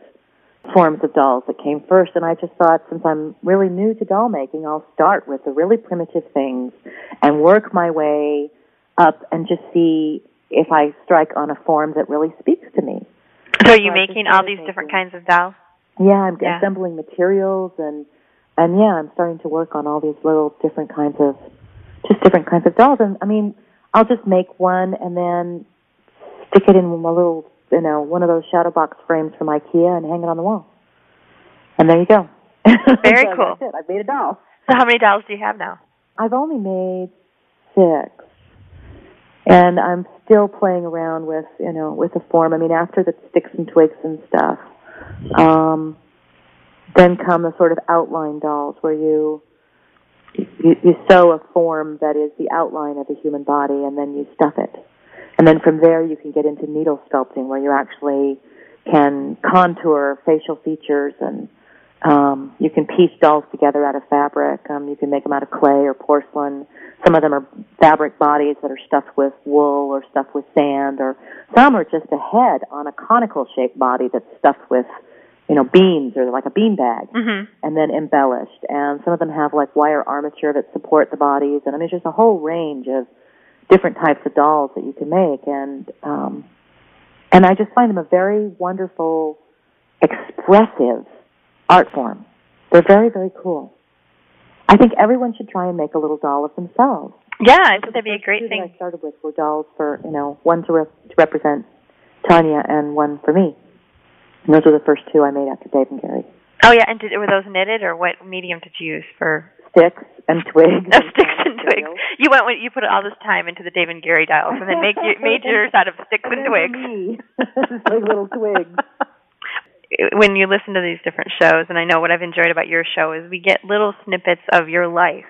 forms of dolls that came first. And I just thought, since I'm really new to doll making, I'll start with the really primitive things and work my way up and just see if I strike on a form that really speaks to me. So are you making all these different kinds of dolls? Yeah, I'm assembling materials and yeah, I'm starting to work on all these little different kinds of dolls. And I mean, I'll just make one and then stick it in a little, you know, one of those shadow box frames from IKEA and hang it on the wall. And there you go. Very so cool. That's it. I've made a doll. So how many dolls do you have now? I've only made 6. And I'm still playing around with, you know, with the form. I mean, after the sticks and twigs and stuff, then come the sort of outline dolls where you sew a form that is the outline of the human body and then you stuff it. And then from there you can get into needle sculpting where you actually can contour facial features and you can piece dolls together out of fabric. You can make them out of clay or porcelain. Some of them are fabric bodies that are stuffed with wool or stuffed with sand, or some are just a head on a conical-shaped body that's stuffed with, you know, beans or like a bean bag, and then embellished. And some of them have like wire armature that support the bodies. And I mean, just a whole range of different types of dolls that you can make. And I just find them a very wonderful, expressive art form. They're very, very cool. I think everyone should try and make a little doll of themselves. Yeah, I think that'd be a great thing. I started with were dolls for, you know, one to represent Tanya and one for me. And those were the first 2 I made after Dave and Gary. Oh, yeah, and were those knitted, or what medium did you use for? Sticks and twigs. Oh, sticks and twigs. You put all this time into the Dave and Gary dolls, and then made yours out of sticks and twigs. Those little twigs. When you listen to these different shows, and I know what I've enjoyed about your show is we get little snippets of your life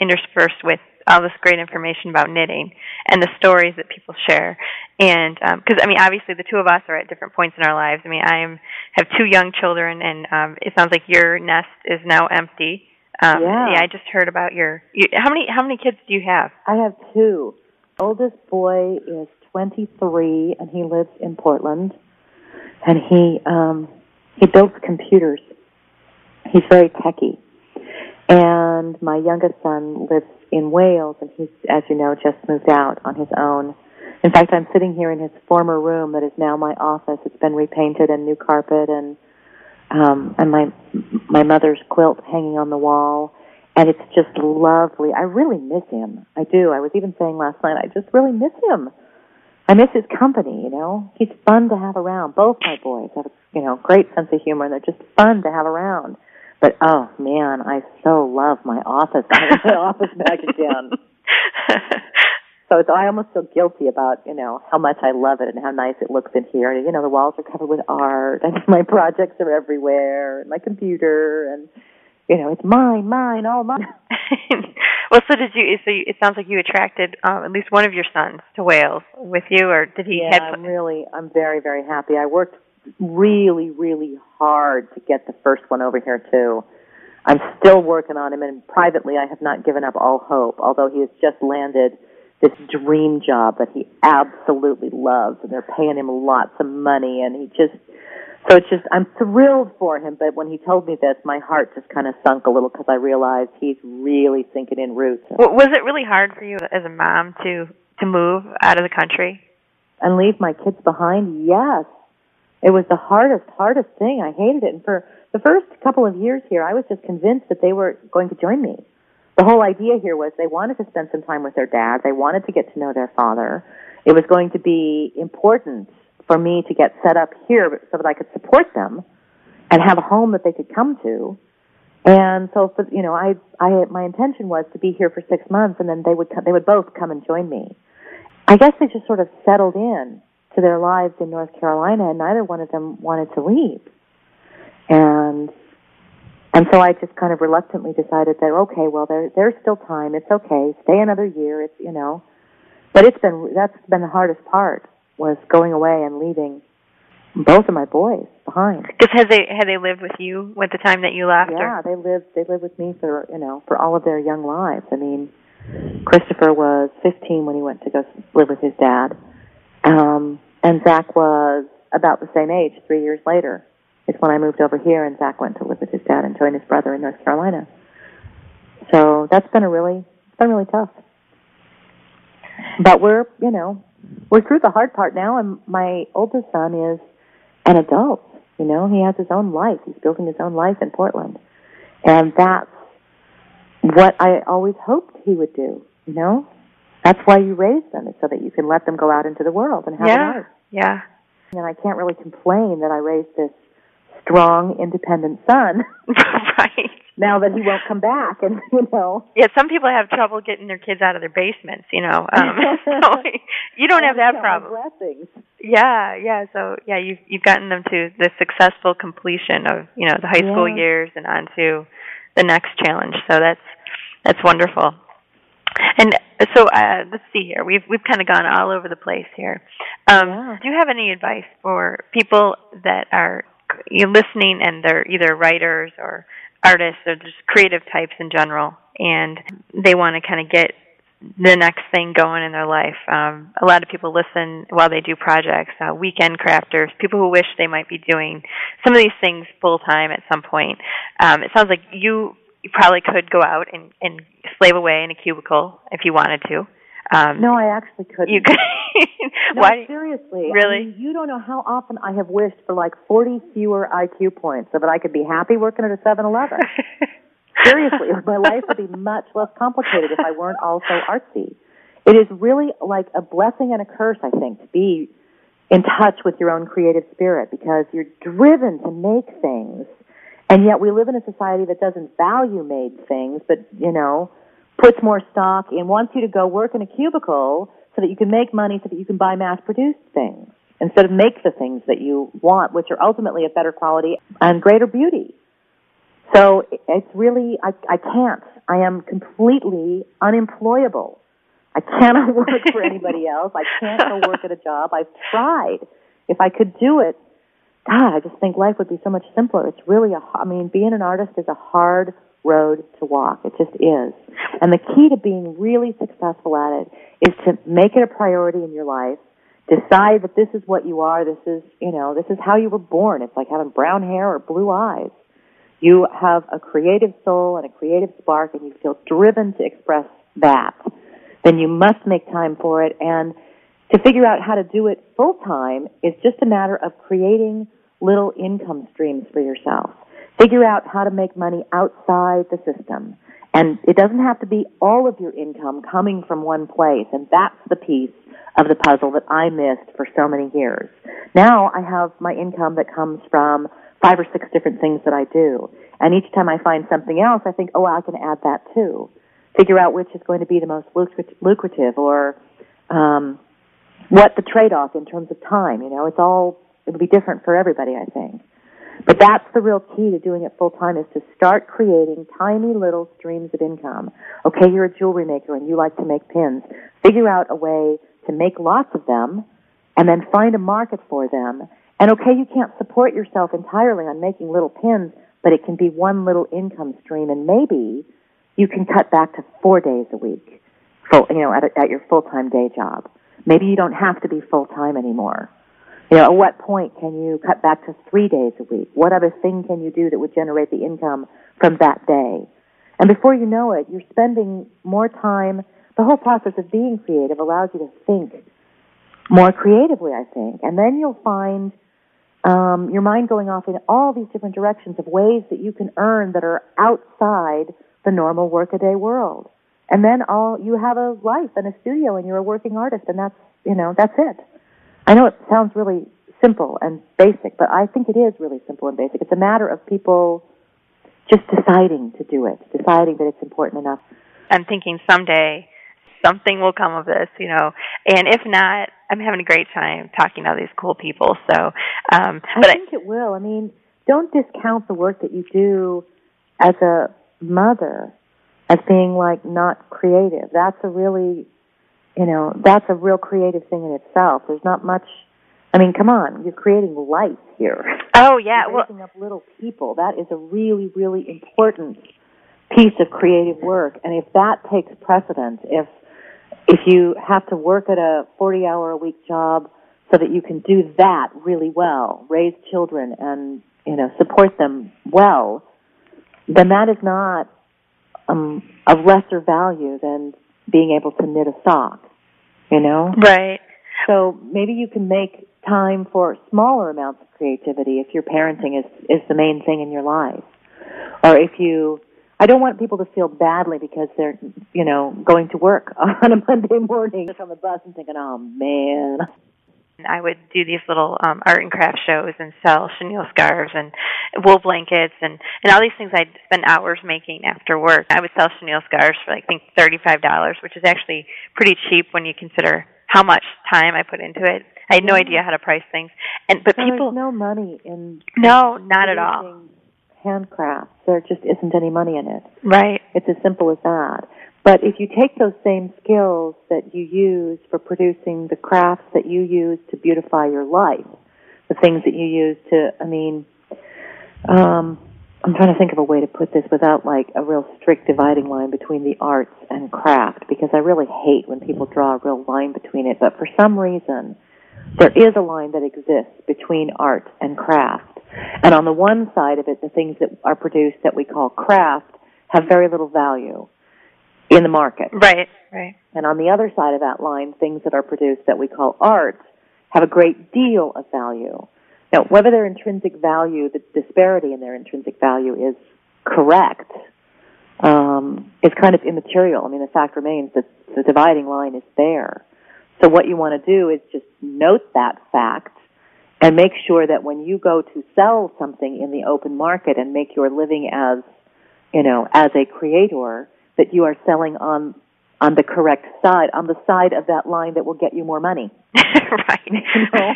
interspersed with all this great information about knitting and the stories that people share. And because, I mean, obviously the 2 of us are at different points in our lives. I mean, I have 2 young children, and it sounds like your nest is now empty. Yeah, I just heard about how many kids do you have? I have 2. Oldest boy is 23, and he lives in Portland. And he builds computers. He's very techie. And my youngest son lives in Wales, and he's, as you know, just moved out on his own. In fact, I'm sitting here in his former room that is now my office. It's been repainted and new carpet, and my mother's quilt hanging on the wall. And it's just lovely. I really miss him. I do. I was even saying last night, I just really miss him. I miss his company, you know. He's fun to have around. Both my boys have, you know, great sense of humor, and they're just fun to have around. But, oh, man, I so love my office. I love my office back again. So I almost feel guilty about, you know, how much I love it and how nice it looks in here. You know, the walls are covered with art, and my projects are everywhere, and my computer, and, you know, it's mine, all mine. Well, it sounds like you attracted at least one of your sons to Wales with you, or did he? Yeah, I'm very, very happy. I worked really, really hard to get the first one over here, too. I'm still working on him, and privately I have not given up all hope, although he has just landed this dream job that he absolutely loves, and they're paying him lots of money, and he just... So it's just, I'm thrilled for him, but when he told me this, my heart just kind of sunk a little because I realized he's really sinking in roots. Well, was it really hard for you as a mom to move out of the country? And leave my kids behind? Yes. It was the hardest thing. I hated it. And for the first couple of years here, I was just convinced that they were going to join me. The whole idea here was they wanted to spend some time with their dad. They wanted to get to know their father. It was going to be important for me to get set up here so that I could support them and have a home that they could come to. And so, you know, my intention was to be here for 6 months, and then they would both come and join me. I guess they just sort of settled in to their lives in North Carolina, and neither one of them wanted to leave. And so I just kind of reluctantly decided that, okay, well, there's still time. It's okay. Stay another year. It's, you know, but that's been the hardest part, was going away and leaving both of my boys behind. Because had they lived with you at the time that you left? Yeah, or? They lived with me for, you know, for all of their young lives. I mean, Christopher was 15 when he went to go live with his dad, and Zach was about the same age. 3 years later is when I moved over here, and Zach went to live with his dad and joined his brother in North Carolina. So that's been really tough. But we're through the hard part now, and my oldest son is an adult. You know, he has his own life. He's building his own life in Portland. And that's what I always hoped he would do, you know? That's why you raise them, is so that you can let them go out into the world and have a life. Yeah. And I can't really complain that I raised this strong, independent son. Right. Now that he won't come back, and you know. Yeah, some people have trouble getting their kids out of their basements, you know. So you don't have that problem. Blessings. Yeah. So yeah, you've gotten them to the successful completion of, you know, the high school years and onto the next challenge. So that's wonderful. And so let's see here. We've kind of gone all over the place here. Do you have any advice for people that are listening and they're either writers or artists or just creative types in general, and they want to kind of get the next thing going in their life? A lot of people listen while they do projects, weekend crafters, people who wish they might be doing some of these things full-time at some point. It sounds like you probably could go out and slave away in a cubicle if you wanted to. No, I actually couldn't. You could. No, why? Seriously. Really? I mean, you don't know how often I have wished for like 40 fewer IQ points so that I could be happy working at a 7-Eleven. Seriously, my life would be much less complicated if I weren't also artsy. It is really like a blessing and a curse, I think, to be in touch with your own creative spirit, because you're driven to make things, and yet we live in a society that doesn't value made things, but, you know, puts more stock and wants you to go work in a cubicle so that you can make money, so that you can buy mass-produced things instead of make the things that you want, which are ultimately of better quality and greater beauty. So it's really, I can't. I am completely unemployable. I cannot work for anybody else. I can't go work at a job. I've tried. If I could do it, God, I just think life would be so much simpler. It's really, being an artist is a hard road to walk. It just is. And the key to being really successful at it is to make it a priority in your life. Decide that this is what you are. This is, you know, this is how you were born. It's like having brown hair or blue eyes. You have a creative soul and a creative spark, and you feel driven to express that. Then you must make time for it. And to figure out how to do it full time is just a matter of creating little income streams for yourself. Figure out how to make money outside the system. And it doesn't have to be all of your income coming from one place. And that's the piece of the puzzle that I missed for so many years. Now I have my income that comes from 5 or 6 different things that I do. And each time I find something else, I think, I can add that too. Figure out which is going to be the most lucrative, or what the trade-off in terms of time. You know, it'll be different for everybody, I think. But that's the real key to doing it full-time, is to start creating tiny little streams of income. Okay, you're a jewelry maker and you like to make pins. Figure out a way to make lots of them and then find a market for them. And okay, you can't support yourself entirely on making little pins, but it can be one little income stream, and maybe you can cut back to 4 days a week, at your full-time day job. Maybe you don't have to be full-time anymore. You know, at what point can you cut back to 3 days a week? What other thing can you do that would generate the income from that day? And before you know it, you're spending more time. The whole process of being creative allows you to think more creatively, I think. And then you'll find your mind going off in all these different directions of ways that you can earn that are outside the normal workaday world. And then you have a life and a studio, and you're a working artist, and that's it. I know it sounds really simple and basic, but I think it is really simple and basic. It's a matter of people just deciding to do it, deciding that it's important enough. I'm thinking someday something will come of this, you know, and if not, I'm having a great time talking to all these cool people. So, but I think it will. I mean, don't discount the work that you do as a mother as being like not creative. That's a really... You know, that's a real creative thing in itself. There's not much, I mean, come on, you're creating life here. Oh, yeah. You're raising up little people. That is a really, really important piece of creative work. And if that takes precedence, if you have to work at a 40-hour-a-week job so that you can do that really well, raise children and, you know, support them well, then that is not of lesser value than being able to knit a sock, you know? Right. So maybe you can make time for smaller amounts of creativity if your parenting is the main thing in your life. Or if you... I don't want people to feel badly because they're, you know, going to work on a Monday morning on the bus and thinking, oh, man. I would do these little art and craft shows and sell chenille scarves and wool blankets and all these things I'd spend hours making after work. I would sell chenille scarves for, I think, $35, which is actually pretty cheap when you consider how much time I put into it. I had no idea how to price things. But people... There's no money in... No, not at all. Handcrafts. There just isn't any money in it. Right. It's as simple as that. But if you take those same skills that you use for producing the crafts that you use to beautify your life, the things that you use to, I'm trying to think of a way to put this without like a real strict dividing line between the arts and craft, because I really hate when people draw a real line between it. But for some reason, there is a line that exists between art and craft. And on the one side of it, the things that are produced that we call craft have very little value in the market. Right, right. And on the other side of that line, things that are produced that we call art have a great deal of value. Now, whether their intrinsic value, the disparity in their intrinsic value is correct, is kind of immaterial. I mean, the fact remains that the dividing line is there. So what you want to do is just note that fact and make sure that when you go to sell something in the open market and make your living as, you know, as a creator, that you are selling on the correct side, on the side of that line that will get you more money. Right. You know?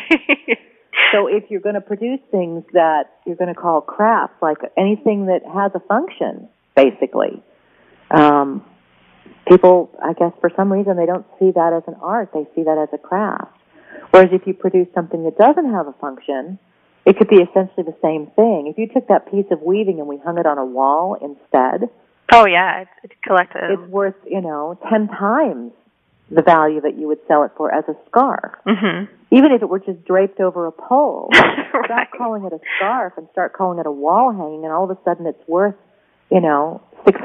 So if you're going to produce things that you're going to call craft, like anything that has a function, basically, people, I guess, for some reason, they don't see that as an art. They see that as a craft. Whereas if you produce something that doesn't have a function, it could be essentially the same thing. If you took that piece of weaving and we hung it on a wall instead... Oh, yeah, it's collective. It's worth, you know, 10 times the value that you would sell it for as a scarf. Mm-hmm. Even if it were just draped over a pole. Right. Stop calling it a scarf and start calling it a wall hanging, and all of a sudden it's worth, you know, $600.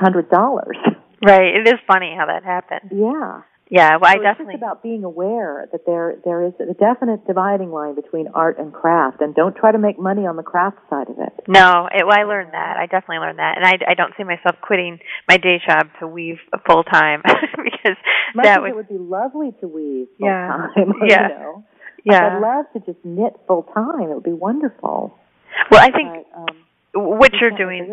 Right. It is funny how that happens. Yeah. Yeah, well, so I definitely... It's just about being aware that there is a definite dividing line between art and craft, and don't try to make money on the craft side of it. No, well, I learned that. I definitely learned that, and I don't see myself quitting my day job to weave full-time, because it would be lovely to weave full-time, yeah. You know. Yeah. I'd love to just knit full-time. It would be wonderful. Well, I think... What you're doing,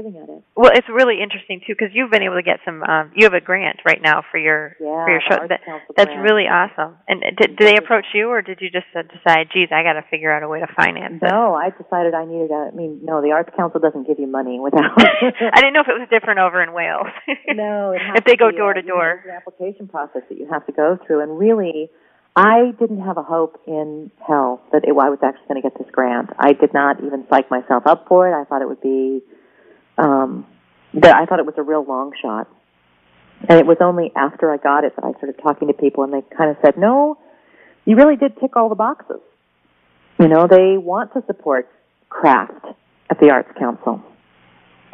well, it's really interesting too, because you've been able to get some. You have a grant right now for your show. That's really awesome. And did they approach you, or did you just decide, geez, I got to figure out a way to finance it? No, I decided I needed. The Arts Council doesn't give you money without. I didn't know if it was different over in Wales. No, it has if they go door to door, an application process that you have to go through, and really, I didn't have a hope in hell that I was actually going to get this grant. I did not even psych myself up for it. I thought it would be, I thought it was a real long shot. And it was only after I got it that I started talking to people, and they kind of said, no, you really did tick all the boxes. You know, they want to support craft at the Arts Council.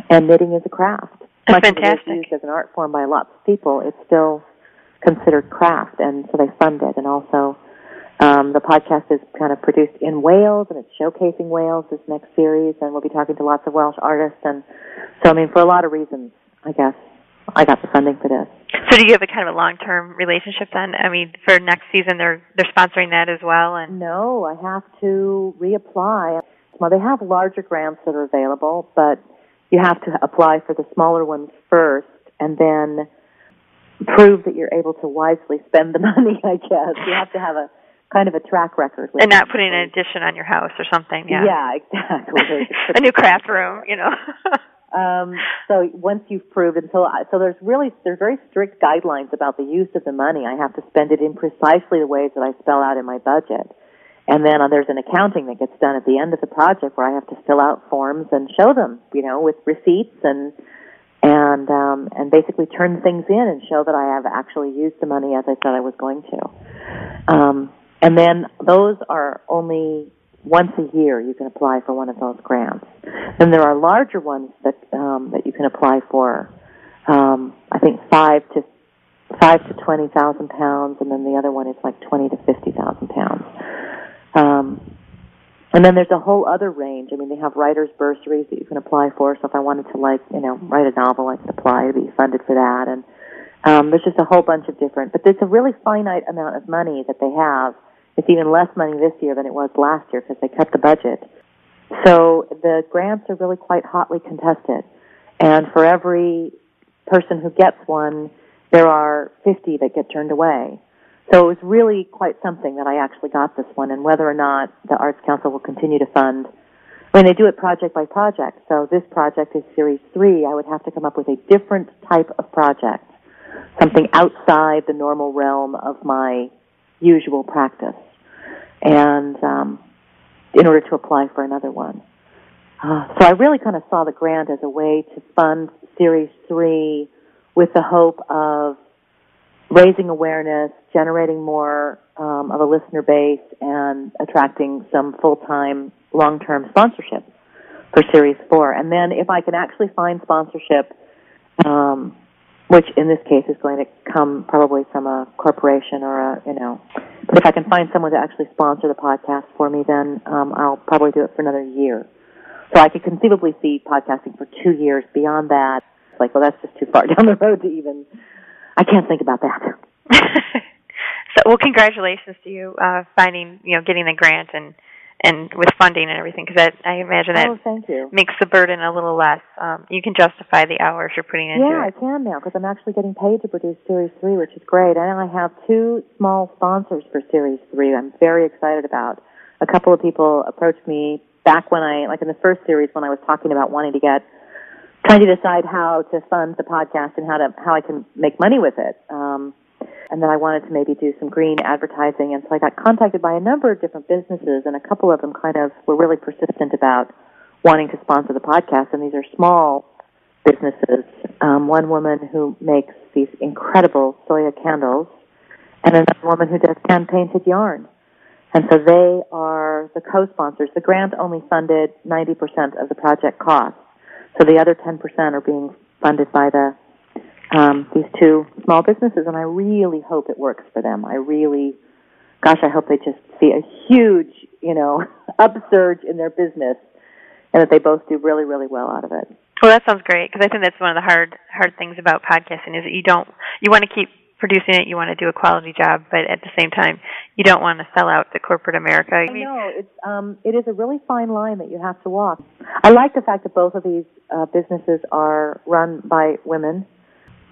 And knitting is a craft. That's fantastic. It's used as an art form by lots of people. It's still considered craft, and so they fund it. And also, the podcast is kind of produced in Wales, and it's showcasing Wales this next series, and we'll be talking to lots of Welsh artists. And so, I mean, for a lot of reasons, I guess I got the funding for this. So, do you have a kind of a long-term relationship then? I mean, for next season, they're sponsoring that as well. And no, I have to reapply. Well, they have larger grants that are available, but you have to apply for the smaller ones first, and then prove that you're able to wisely spend the money, I guess. You have to have a kind of a track record. And not putting an addition on your house or something, yeah. Yeah, exactly. A new craft room, you know. So once you've proven, so there's very strict guidelines about the use of the money. I have to spend it in precisely the ways that I spell out in my budget. And then there's an accounting that gets done at the end of the project where I have to fill out forms and show them, you know, with receipts and basically turn things in and show that I have actually used the money as I said I was going to. And then those are only once a year you can apply for one of those grants. Then there are larger ones that you can apply for. I think five to 20,000 pounds, and then the other one is like 20 to 50,000 pounds. And then there's a whole other range. I mean, they have writers' bursaries that you can apply for. So if I wanted to, like, you know, write a novel, I could apply to be funded for that. And there's just a whole bunch of different. But there's a really finite amount of money that they have. It's even less money this year than it was last year because they cut the budget. So the grants are really quite hotly contested. And for every person who gets one, there are 50 that get turned away. So it was really quite something that I actually got this one, and whether or not the Arts Council will continue to fund. I mean, they do it project by project. So this project is Series 3. I would have to come up with a different type of project, something outside the normal realm of my usual practice, and in order to apply for another one. So I really kind of saw the grant as a way to fund Series 3 with the hope of raising awareness, generating more of a listener base, and attracting some full-time, long-term sponsorship for Series 4. And then if I can actually find sponsorship, which in this case is going to come probably from a corporation or a, you know, but if I can find someone to actually sponsor the podcast for me, then I'll probably do it for another year. So I could conceivably see podcasting for 2 years. Beyond that, it's like, well, that's just too far down the road to even... I can't think about that. So, well, congratulations to you finding, you know, getting the grant and with funding and everything, because I imagine that makes the burden a little less. You can justify the hours you're putting into it. Yeah, I can now, because I'm actually getting paid to produce Series 3, which is great. And I have 2 small sponsors for Series 3 I'm very excited about. A couple of people approached me back when I, like in the first series, when I was talking about wanting to get, trying to decide how to fund the podcast and how I can make money with it. And then I wanted to maybe do some green advertising. And so I got contacted by a number of different businesses, and a couple of them kind of were really persistent about wanting to sponsor the podcast. And these are small businesses. One woman who makes these incredible soya candles, and another woman who does hand-painted yarn. And so they are the co-sponsors. The grant only funded 90% of the project cost. So the other 10% are being funded by the these 2 small businesses, and I really hope it works for them. I really, gosh, I hope they just see a huge, you know, upsurge in their business, and that they both do really, really well out of it. Well, that sounds great, because I think that's one of the hard things about podcasting is that you want to keep producing it, you want to do a quality job, but at the same time, you don't want to sell out to corporate America. I know. It is a really fine line that you have to walk. I like the fact that both of these businesses are run by women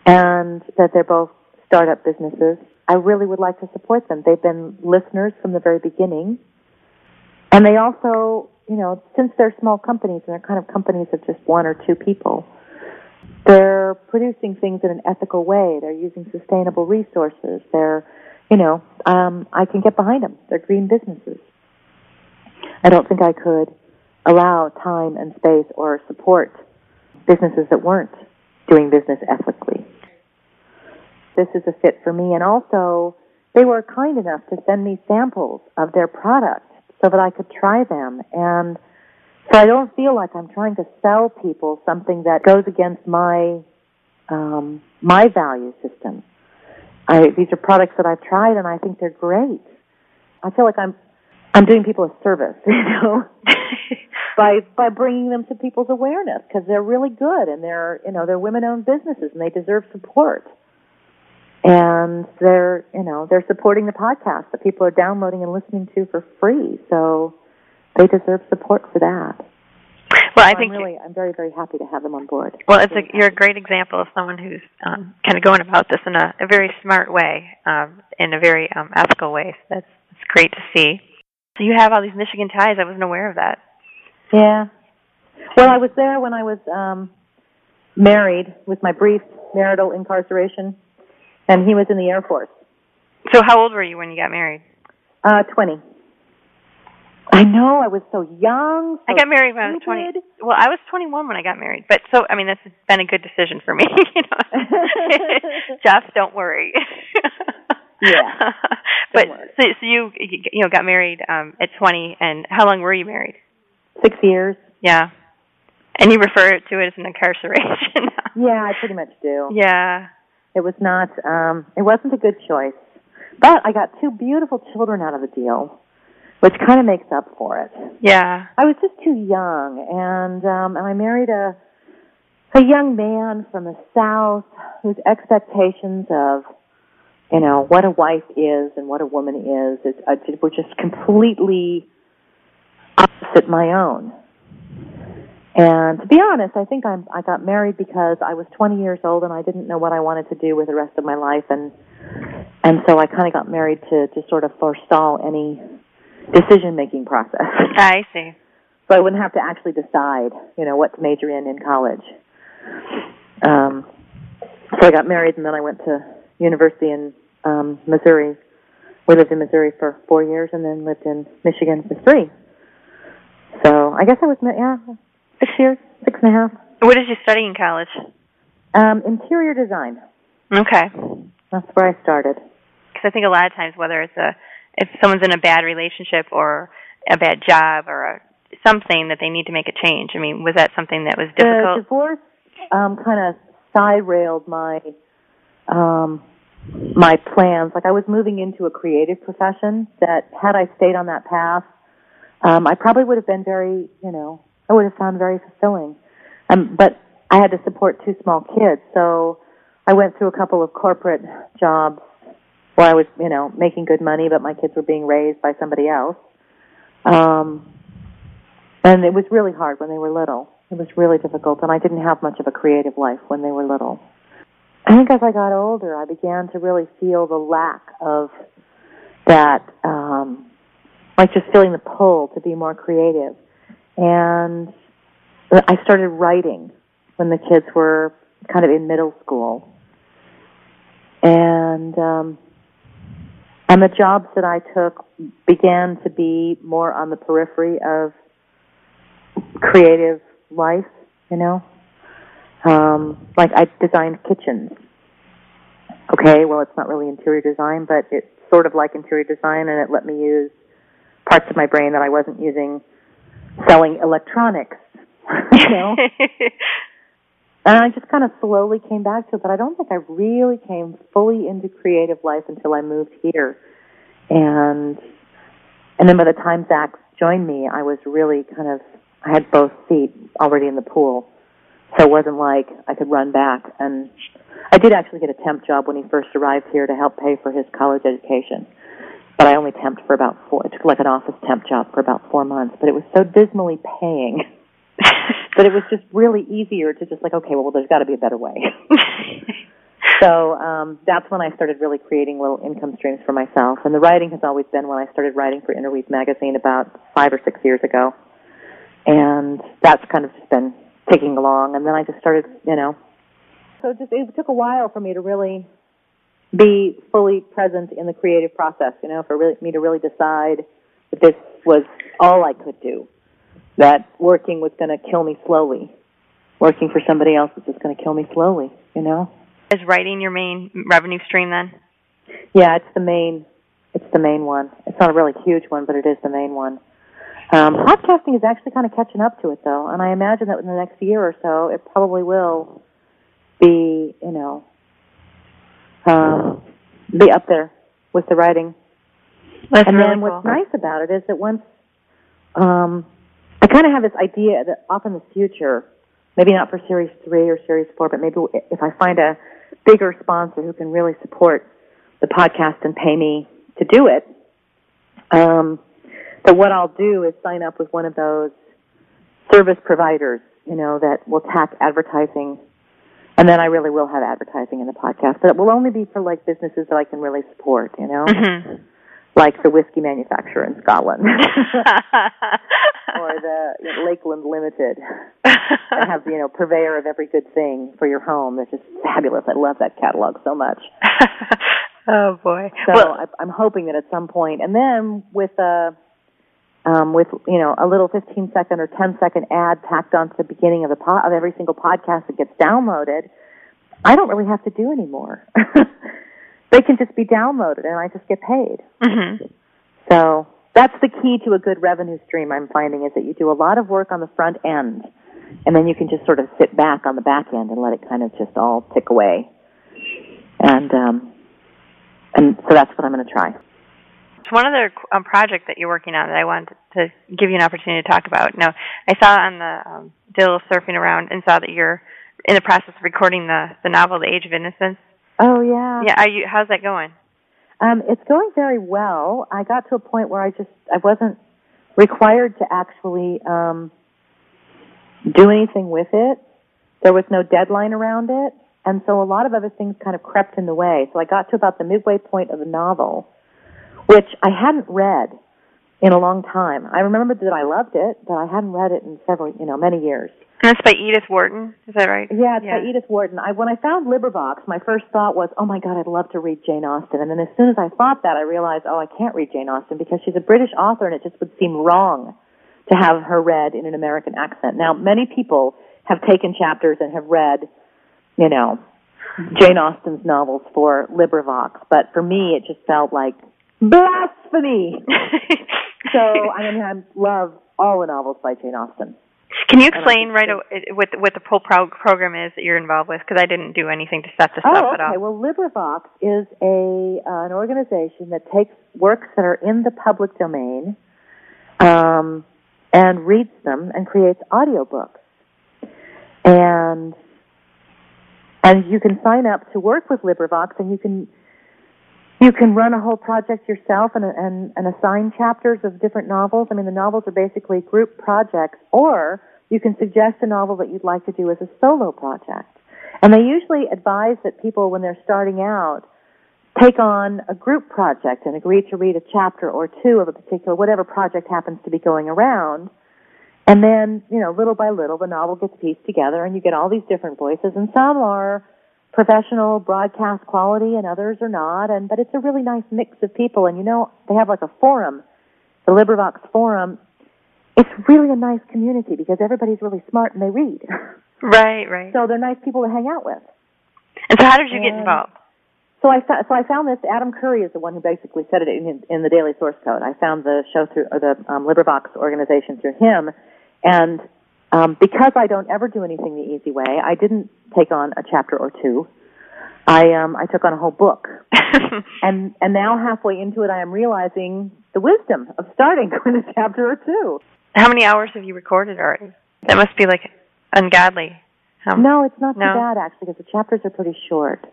and that they're both startup businesses. I really would like to support them. They've been listeners from the very beginning. And they also, you know, since they're small companies and they're kind of companies of just 1 or 2 people, they're producing things in an ethical way. They're using sustainable resources. They're, you know, I can get behind them. They're green businesses. I don't think I could allow time and space or support businesses that weren't doing business ethically. This is a fit for me. And also, they were kind enough to send me samples of their products so that I could try them. And so I don't feel like I'm trying to sell people something that goes against my my value system. These are products that I've tried, and I think they're great. I feel like I'm doing people a service, you know, by bringing them to people's awareness, because they're really good, and they're, you know, they're women-owned businesses, and they deserve support. And they're, you know, they're supporting the podcast that people are downloading and listening to for free. So they deserve support for that. Well, so I think I'm very, very happy to have them on board. Well, you're a great example of someone who's kind of going about this in a very smart way, in a very ethical way. So that's great to see. So you have all these Michigan ties. I wasn't aware of that. Yeah. Well, I was there when I was married with my brief marital incarceration, and he was in the Air Force. So how old were you when you got married? 20. I know, I was so young. So I got married when I was 20. Well, I was 21 when I got married. But so, I mean, that's been a good decision for me. You know, just don't worry. Yeah. But don't worry. So you got married at 20, and how long were you married? 6 years. Yeah. And you refer to it as an incarceration. Yeah, I pretty much do. Yeah. It was not. It wasn't a good choice. But I got 2 beautiful children out of the deal. Which kind of makes up for it. Yeah. I was just too young, and I married a young man from the South whose expectations of, you know, what a wife is and what a woman is were just completely opposite my own. And to be honest, I think I got married because I was 20 years old and I didn't know what I wanted to do with the rest of my life, and so I kind of got married to sort of forestall any decision-making process. I see. So I wouldn't have to actually decide, you know, what to major in college. So I got married, and then I went to university in Missouri. We lived in Missouri for 4 years, and then lived in Michigan for 3. So I guess I was, 6 years, 6.5. What did you study in college? Interior design. Okay. That's where I started. Because I think a lot of times, whether it's if someone's in a bad relationship or a bad job or something that they need to make a change. I mean, was that something that was difficult? The divorce kind of side-railed my my plans. Like, I was moving into a creative profession that, had I stayed on that path, I probably would have been very, you know, I would have found very fulfilling. But I had to support 2 small kids, so I went through a couple of corporate jobs where I was, you know, making good money, but my kids were being raised by somebody else. And it was really hard when they were little. It was really difficult, and I didn't have much of a creative life when they were little. I think as I got older, I began to really feel the lack of that, like just feeling the pull to be more creative. And I started writing when the kids were kind of in middle school. And the jobs that I took began to be more on the periphery of creative life, you know. Like, I designed kitchens. Okay, well, it's not really interior design, but it's sort of like interior design, and it let me use parts of my brain that I wasn't using selling electronics, you know. And I just kind of slowly came back to it, but I don't think I really came fully into creative life until I moved here. And then by the time Zach joined me, I was really kind of, I had both feet already in the pool. So it wasn't like I could run back. And I did actually get a temp job when he first arrived here to help pay for his college education. But I only temped for about 4, I took like an office temp job for about 4 months. But it was so dismally paying. But it was just really easier to just like, okay, well, there's got to be a better way. So that's when I started really creating little income streams for myself. And the writing has always been when I started writing for Interweave magazine about 5 or 6 years ago. And that's kind of just been ticking along. And then I just started, you know. So it took a while for me to really be fully present in the creative process, you know, for me to really decide that this was all I could do. That working was going to kill me slowly. Working for somebody else was just going to kill me slowly, you know? Is writing your main revenue stream then? Yeah, it's the main one. It's not a really huge one, but it is the main one. Podcasting is actually kind of catching up to it, though, and I imagine that in the next year or so, it probably will be, you know, be up there with the writing. That's and really then what's cool. Nice about it is that once... I kind of have this idea that off in the future, maybe not for Series 3 or Series 4, but maybe if I find a bigger sponsor who can really support the podcast and pay me to do it, that what I'll do is sign up with one of those service providers, you know, that will tack advertising, and then I really will have advertising in the podcast. But it will only be for, like, businesses that I can really support, you know? Mm-hmm. Like the whiskey manufacturer in Scotland or the Lakeland Limited. They have, you know, purveyor of every good thing for your home. That's just fabulous. I love that catalog so much. Oh, boy. So well, I'm hoping that at some point, and then with you know, a little 15-second or 10-second ad tacked onto the beginning of of every single podcast that gets downloaded, I don't really have to do any more. They can just be downloaded, and I just get paid. Mm-hmm. So that's the key to a good revenue stream, I'm finding, is that you do a lot of work on the front end, and then you can just sort of sit back on the back end and let it kind of just all tick away. And so that's what I'm going to try. One other project that you're working on that I wanted to give you an opportunity to talk about. Now, I saw on the did a little surfing around and saw that you're in the process of recording the novel, The Age of Innocence. Oh, yeah. Yeah. How's that going? It's going very well. I got to a point where I wasn't required to actually do anything with it. There was no deadline around it. And so a lot of other things kind of crept in the way. So I got to about the midway point of the novel, which I hadn't read in a long time. I remember that I loved it, but I hadn't read it in many years. And that's by Edith Wharton, is that right? Yeah, by Edith Wharton. When I found LibriVox, my first thought was, oh my God, I'd love to read Jane Austen. And then as soon as I thought that, I realized, oh, I can't read Jane Austen because she's a British author and it just would seem wrong to have her read in an American accent. Now, many people have taken chapters and have read, Jane Austen's novels for LibriVox, but for me, it just felt like blasphemy. So, I love all the novels by Jane Austen. Can you explain what the whole program is that you're involved with? Because I didn't do anything to set this up at all. Okay. Well, LibriVox is an organization that takes works that are in the public domain and reads them and creates audiobooks. And you can sign up to work with LibriVox, and you can run a whole project yourself and assign chapters of different novels. I mean, the novels are basically group projects, or you can suggest a novel that you'd like to do as a solo project. And they usually advise that people, when they're starting out, take on a group project and agree to read a chapter or two of a particular, whatever project happens to be going around. And then, little by little, the novel gets pieced together, and you get all these different voices, and some are professional broadcast quality and others are not, but it's a really nice mix of people. And they have like a forum, the LibriVox forum. It's really a nice community because everybody's really smart and they read. Right. So they're nice people to hang out with. And so how did you get involved? So I found this. Adam Curry is the one who basically said it in the Daily Source Code. I found the show through the LibriVox organization through him, and because I don't ever do anything the easy way, I didn't take on a chapter or two. I took on a whole book. and now halfway into it, I am realizing the wisdom of starting with a chapter or two. How many hours have you recorded already? That must be like ungodly. No, it's not too bad, actually, because the chapters are pretty short.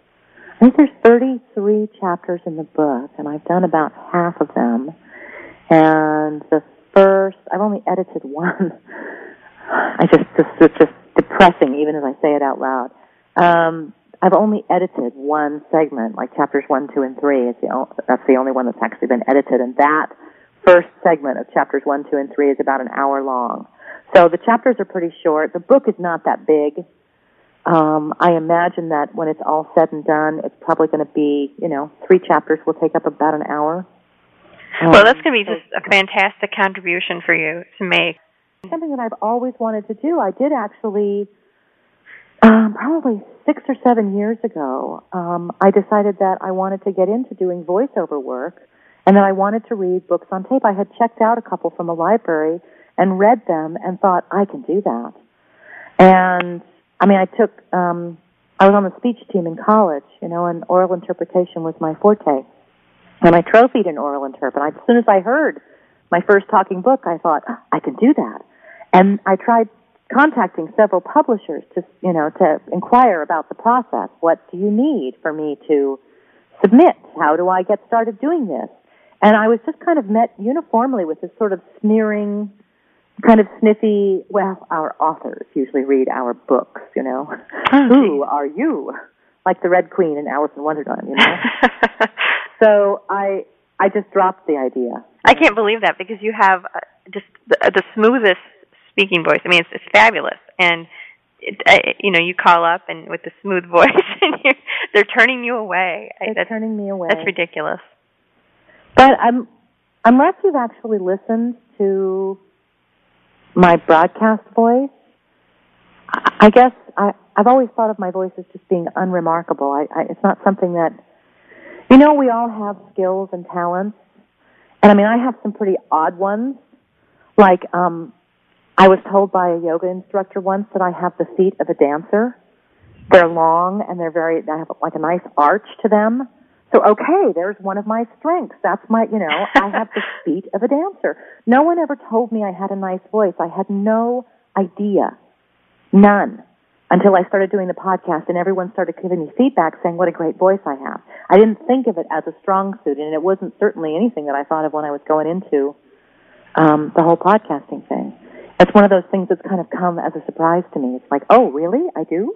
I think there's 33 chapters in the book, and I've done about half of them. And I've only edited one. It's just depressing, even as I say it out loud. I've only edited one segment, like chapters 1, 2, and 3. That's the only one that's actually been edited, and that first segment of chapters 1, 2, and 3 is about an hour long. So the chapters are pretty short. The book is not that big. I imagine that when it's all said and done, it's probably going to be, 3 chapters will take up about an hour. Well, that's going to be just a fantastic contribution for you to make. Something that I've always wanted to do. I did actually, probably 6 or 7 years ago, I decided that I wanted to get into doing voiceover work and that I wanted to read books on tape. I had checked out a couple from a library and read them and thought, I can do that. And, I was on the speech team in college, and oral interpretation was my forte. And I trophied an oral interpret. As soon as I heard my first talking book, I thought, I can do that. And I tried contacting several publishers to inquire about the process. What do you need for me to submit? How do I get started doing this? And I was just kind of met uniformly with this sort of sneering, kind of sniffy, well, our authors usually read our books, Who are you? Like the Red Queen in Alice in Wonderland, So I just dropped the idea. I can't believe that, because you have just the smoothest speaking voice. I mean, it's fabulous. And, you call up and with the smooth voice, and they're turning you away. That's turning me away. That's ridiculous. But unless you've actually listened to my broadcast voice, I guess I've always thought of my voice as just being unremarkable. It's not something that, we all have skills and talents. And I have some pretty odd ones. Like, I was told by a yoga instructor once that I have the feet of a dancer. They're long and they have like a nice arch to them. So, okay, there's one of my strengths. That's my, you know, I have the speed of a dancer. No one ever told me I had a nice voice. I had no idea, none, until I started doing the podcast and everyone started giving me feedback saying what a great voice I have. I didn't think of it as a strong suit, and it wasn't certainly anything that I thought of when I was going into the whole podcasting thing. It's one of those things that's kind of come as a surprise to me. It's like, oh, really? I do?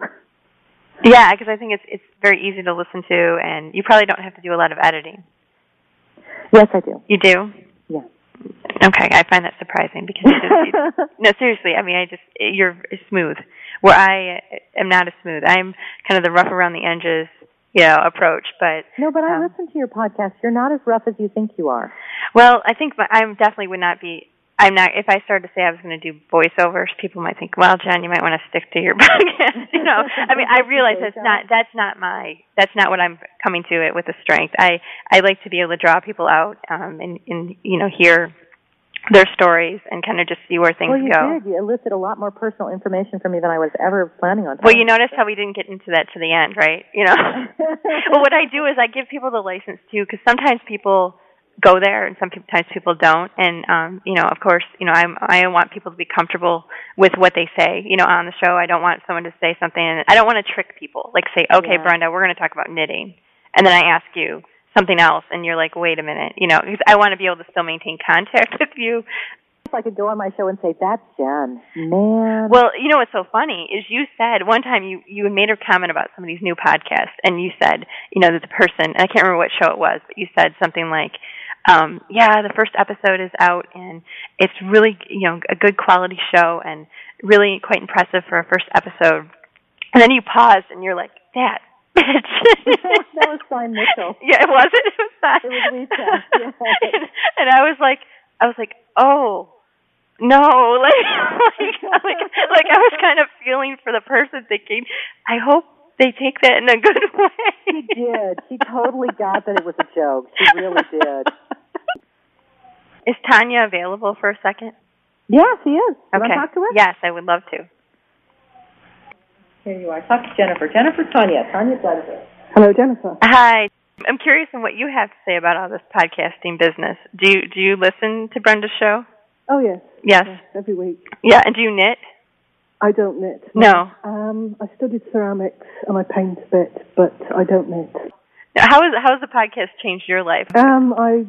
Yeah, because I think it's very easy to listen to, and you probably don't have to do a lot of editing. Yes, I do. You do? Yeah. Okay, I find that surprising because no, seriously. I mean, you're smooth. Where I am not as smooth. I'm kind of the rough around the edges, you know, approach. But no, but I listen to your podcast. You're not as rough as you think you are. Well, I think I definitely would not be. I'm not. If I started to say I was going to do voiceovers, people might think, "Well, Jen, you might want to stick to your podcast." You know, I mean, I realize that's not what I'm coming to it with a strength. I like to be able to draw people out and you know, hear their stories and kind of just see where things go. Well, you did. You elicited a lot more personal information from me than I was ever planning on. Well, you noticed how we didn't get into that to the end, right? You know. Well, what I do is I give people the license too, because sometimes people go there and sometimes people don't. And, you know, of course, you know, I want people to be comfortable with what they say, you know, on the show. I don't want someone to say something, and I don't want to trick people. Like say, okay, yeah, Brenda, we're going to talk about knitting. And then I ask you something else, and you're like, wait a minute, you know, because I want to be able to still maintain contact with you. If I could go on my show and say, that's Jen, man. Well, you know what's so funny is you said one time you made a comment about somebody's new podcast, and you said, you know, that the person, and I can't remember what show it was, but you said something like, yeah, the first episode is out, and it's really, you know, a good quality show and really quite impressive for a first episode. And then you paused, and you're like, that bitch. That was Simon Mitchell. Yeah, it wasn't. It was that. It was Lisa. Yeah. And I was like, oh, no. Like I was kind of feeling for the person, thinking, I hope they take that in a good way. She did. She totally got that it was a joke. She really did. Is Tanya available for a second? Yeah, she is. Okay. Want to talk to her? Yes, I would love to. Here you are. Talk to Jennifer. Jennifer, Tanya. Tanya Bledsoe. Hello, Jennifer. Hi. I'm curious on what you have to say about all this podcasting business. Do you listen to Brenda's show? Oh, yes. Yes. Yes, every week. Yeah, and do you knit? I don't knit. No. I studied ceramics and I paint a bit, but I don't knit. Now, how has the podcast changed your life? I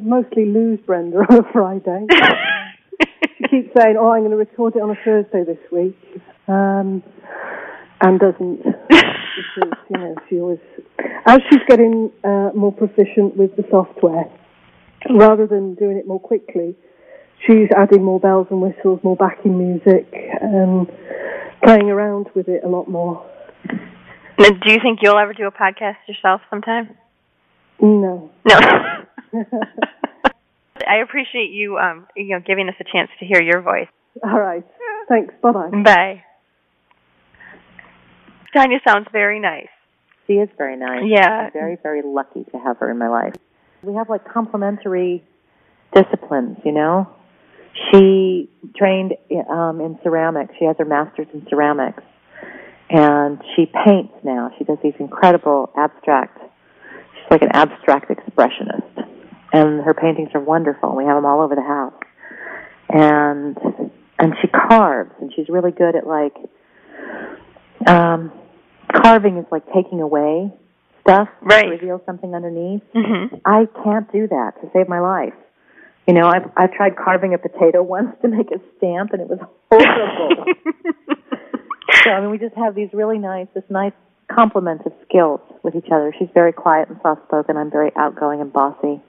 mostly lose Brenda on a Friday. She keeps saying, "Oh, I'm going to record it on a Thursday this week," and doesn't. Because, you know, she always, as she's getting more proficient with the software, rather than doing it more quickly, she's adding more bells and whistles, more backing music, playing around with it a lot more. Now, do you think you'll ever do a podcast yourself sometime? No. I appreciate you, you know, giving us a chance to hear your voice. All right. Thanks. Bye-bye. Bye. Tanya sounds very nice. She is very nice. Yeah. I'm very, very lucky to have her in my life. We have, like, complementary disciplines, you know? She trained in ceramics. She has her master's in ceramics. And she paints now. She does these incredible abstract. She's like an abstract expressionist. And her paintings are wonderful. We have them all over the house. And she carves. And she's really good at, like, carving is like taking away stuff to reveal something underneath. Mm-hmm. I can't do that to save my life. You know, I've tried carving a potato once to make a stamp, and it was horrible. So, I mean, we just have these really nice, this nice complement of skills with each other. She's very quiet and soft-spoken. I'm very outgoing and bossy.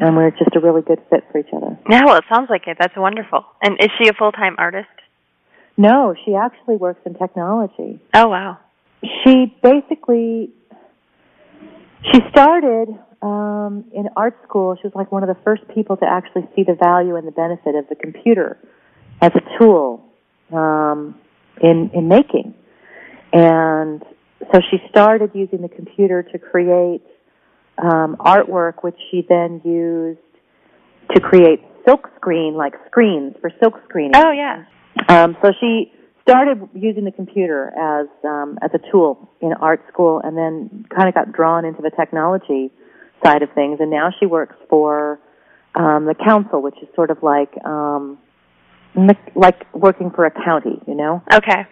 And we're just a really good fit for each other. Yeah, well, it sounds like it. That's wonderful. And is she a full-time artist? No, she actually works in technology. Oh, wow. She basically, she started in art school. She was like one of the first people to actually see the value and the benefit of the computer as a tool in making. And so she started using the computer to create artwork, which she then used to create silk screen, like screens for silk screening. Oh, yeah. So she started using the computer as a tool in art school, and then kind of got drawn into the technology side of things. And now she works for the council, which is sort of like working for a county, you know? Okay.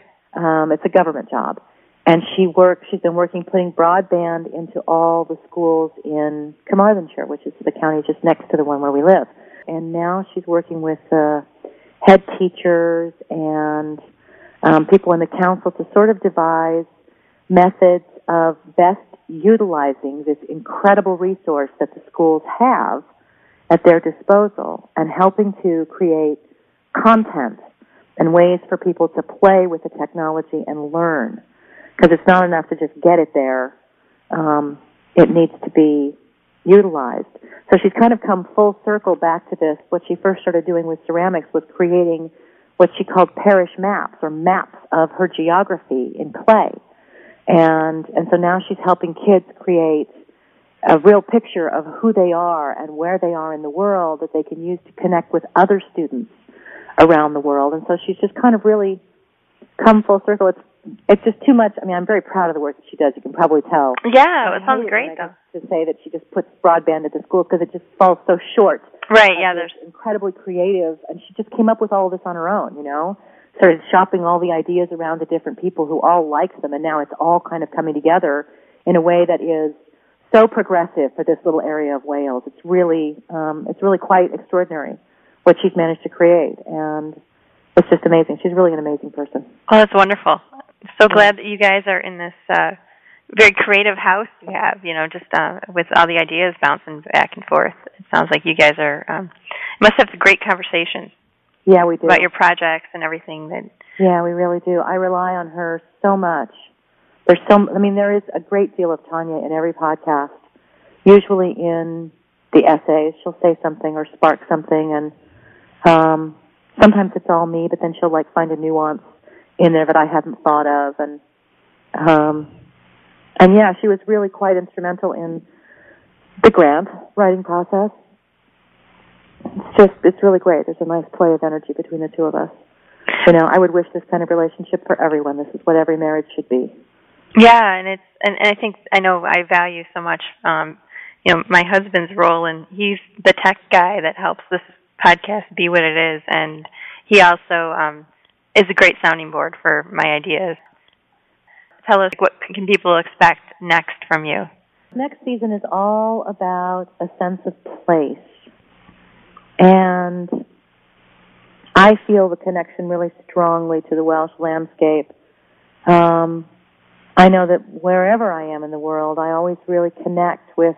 It's a government job. And she's been working putting broadband into all the schools in Carmarthenshire, which is the county just next to the one where we live. And now she's working with head teachers and people in the council to sort of devise methods of best utilizing this incredible resource that the schools have at their disposal, and helping to create content and ways for people to play with the technology and learn. Because it's not enough to just get it there. It needs to be utilized. So she's kind of come full circle back to this. What she first started doing with ceramics was creating what she called parish maps, or maps of her geography in clay. And so now she's helping kids create a real picture of who they are and where they are in the world that they can use to connect with other students around the world. And so she's just kind of really come full circle. It's just too much. I mean, I'm very proud of the work that she does. You can probably tell. Yeah, it sounds great, though. To say that she just puts broadband at the school, because it just falls so short. Right, yeah. There's incredibly creative, and she just came up with all of this on her own, you know? Started shopping all the ideas around to different people who all liked them, and now it's all kind of coming together in a way that is so progressive for this little area of Wales. It's really quite extraordinary what she's managed to create, and it's just amazing. She's really an amazing person. Oh, that's wonderful. So glad that you guys are in this very creative house you have, you know, just with all the ideas bouncing back and forth. It sounds like you guys are, must have a great conversation. Yeah, we do. About your projects and everything. Yeah, we really do. I rely on her so much. There is a great deal of Tanya in every podcast. Usually in the essays, she'll say something or spark something, and sometimes it's all me, but then she'll, like, find a nuance in there that I hadn't thought of, and yeah, she was really quite instrumental in the grant writing process. It's really great. There's a nice play of energy between the two of us. You know, I would wish this kind of relationship for everyone. This is what every marriage should be. Yeah, and I think, I know I value so much, you know, my husband's role, and he's the tech guy that helps this podcast be what it is, and he also, is a great sounding board for my ideas. Tell us, what can people expect next from you? Next season is all about a sense of place. And I feel the connection really strongly to the Welsh landscape. I know that wherever I am in the world, I always really connect with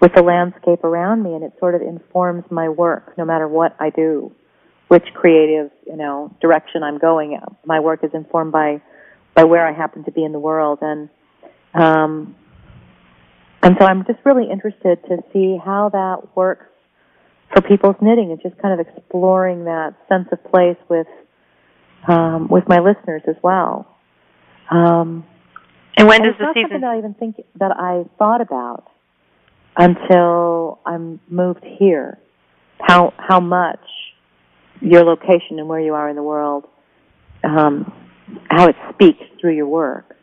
the landscape around me, and it sort of informs my work, no matter what I do, which creative, you know, direction I'm going. My work is informed by where I happen to be in the world. And so I'm just really interested to see how that works for people's knitting, and just kind of exploring that sense of place with my listeners as well. And when does the season? It's not something I even think that I thought about until I moved here. How much your location and where you are in the world, how it speaks through your work.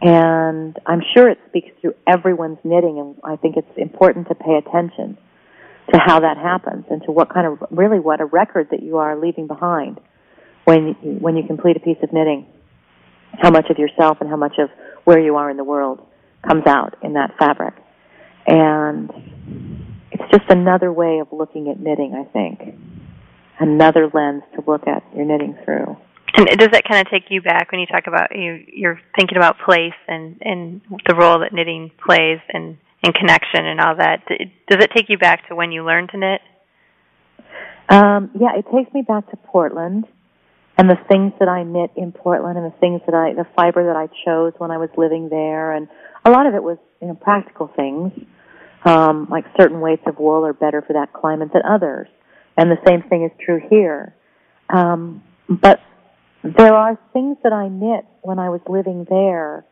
And I'm sure it speaks through everyone's knitting, and I think it's important to pay attention to how that happens, and to what kind of, really what a record that you are leaving behind when you complete a piece of knitting, how much of yourself and how much of where you are in the world comes out in that fabric. And it's just another way of looking at knitting, I think. Another lens to look at your knitting through. And does that kind of take you back when you talk about, you're thinking about place and the role that knitting plays and connection and all that? Does it take you back to when you learned to knit? Yeah, it takes me back to Portland and the things that I knit in Portland, and the fiber that I chose when I was living there. And a lot of it was, you know, practical things, like certain weights of wool are better for that climate than others. And the same thing is true here. But there are things that I knit when I was living there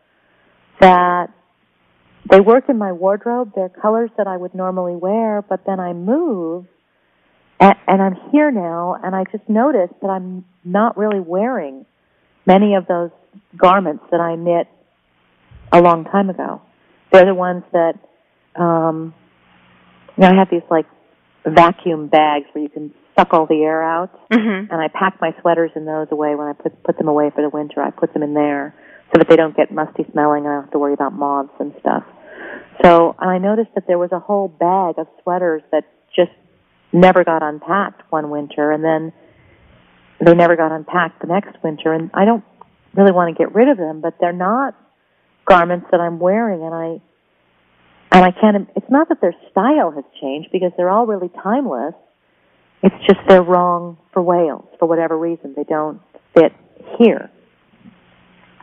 that they work in my wardrobe. They're colors that I would normally wear, but then I move, and I'm here now, and I just notice that I'm not really wearing many of those garments that I knit a long time ago. They're the ones that, I have these, like, vacuum bags where you can suck all the air out, mm-hmm. and I pack my sweaters in those away when I put them away for the winter. I put them in there so that they don't get musty smelling and I don't have to worry about moths and stuff. So I noticed that there was a whole bag of sweaters that just never got unpacked one winter, and then they never got unpacked the next winter, and I don't really want to get rid of them, but they're not garments that I'm wearing, and I can't, it's not that their style has changed, because they're all really timeless. It's just they're wrong for Wales, for whatever reason. They don't fit here.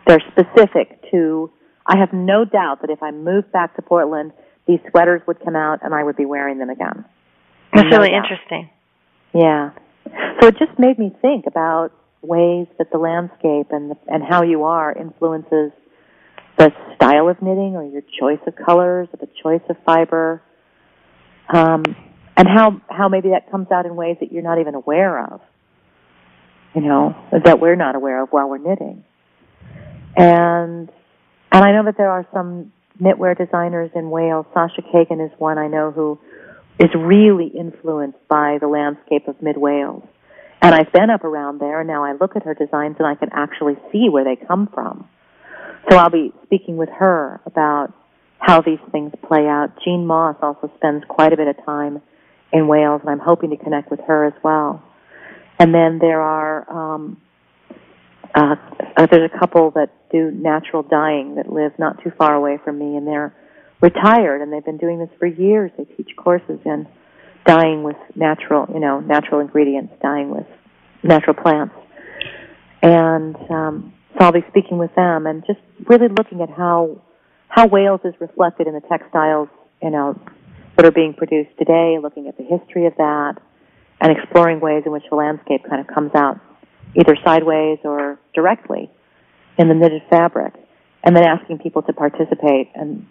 They're specific to, I have no doubt that if I moved back to Portland, these sweaters would come out and I would be wearing them again. That's really interesting. Yeah. So it just made me think about ways that the landscape and how you are influences the style of knitting or your choice of colors or the choice of fiber, and how maybe that comes out in ways that you're not even aware of, that we're not aware of while we're knitting. And I know that there are some knitwear designers in Wales. Sasha Kagan is one I know who is really influenced by the landscape of mid-Wales. And I've been up around there, and now I look at her designs and I can actually see where they come from. So I'll be speaking with her about how these things play out. Jean Moss also spends quite a bit of time in Wales, and I'm hoping to connect with her as well. And then there are there's a couple that do natural dyeing that live not too far away from me, and they're retired, and they've been doing this for years. They teach courses in dyeing with natural ingredients, dyeing with natural plants. And so I'll be speaking with them and just really looking at how Wales is reflected in the textiles, that are being produced today, looking at the history of that, and exploring ways in which the landscape kind of comes out either sideways or directly in the knitted fabric, and then asking people to participate and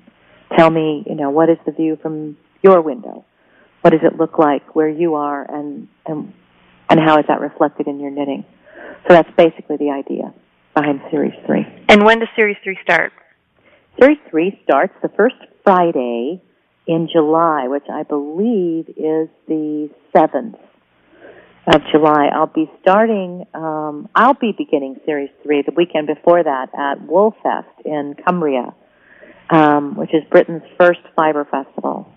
tell me, what is the view from your window? What does it look like where you are, and how is that reflected in your knitting? So that's basically the idea behind Series 3. And when does Series 3 start? Series 3 starts the first Friday in July, which I believe is the 7th of July. I'll be beginning Series 3 the weekend before that at Woolfest in Cumbria, which is Britain's first fiber festival.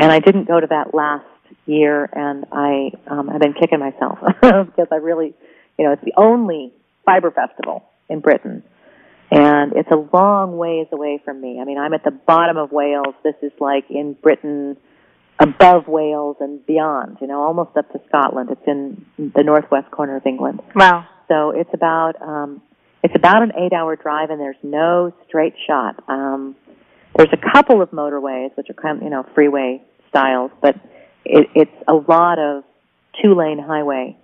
And I didn't go to that last year, and I have been kicking myself because I really, it's the only fiber festival in Britain. And it's a long ways away from me. I mean, I'm at the bottom of Wales. This is like in Britain, above Wales and beyond, almost up to Scotland. It's in the northwest corner of England. Wow. So it's about an 8-hour drive, and there's no straight shot. There's a couple of motorways, which are kind of, freeway styles, but it's a lot of two-lane highway.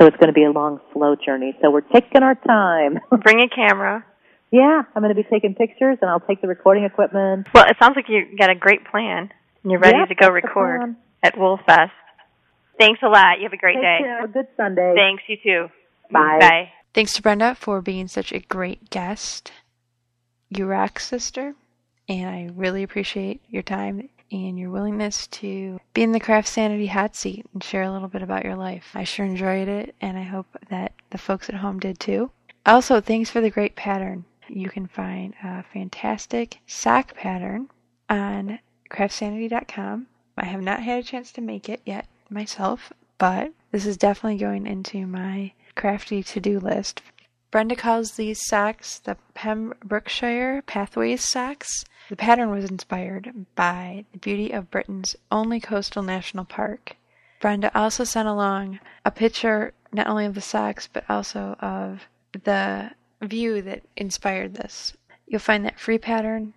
So it's going to be a long, slow journey. So we're taking our time. Bring a camera. Yeah, I'm going to be taking pictures, and I'll take the recording equipment. Well, it sounds like you got a great plan, and you're ready to go record at Woolfest. Thanks a lot. You have a great day. Have a good Sunday. Thanks, you too. Bye. Bye. Thanks to Brenda for being such a great guest. You rock, sister. And I really appreciate your time and your willingness to be in the Craft Sanity hot seat and share a little bit about your life. I sure enjoyed it, and I hope that the folks at home did too. Also, thanks for the great pattern. You can find a fantastic sock pattern on craftsanity.com. I have not had a chance to make it yet myself, but this is definitely going into my crafty to-do list. Brenda calls these socks the Pembrokeshire Pathways socks. The pattern was inspired by the beauty of Britain's only coastal national park. Brenda also sent along a picture not only of the socks but also of the view that inspired this. You'll find that free pattern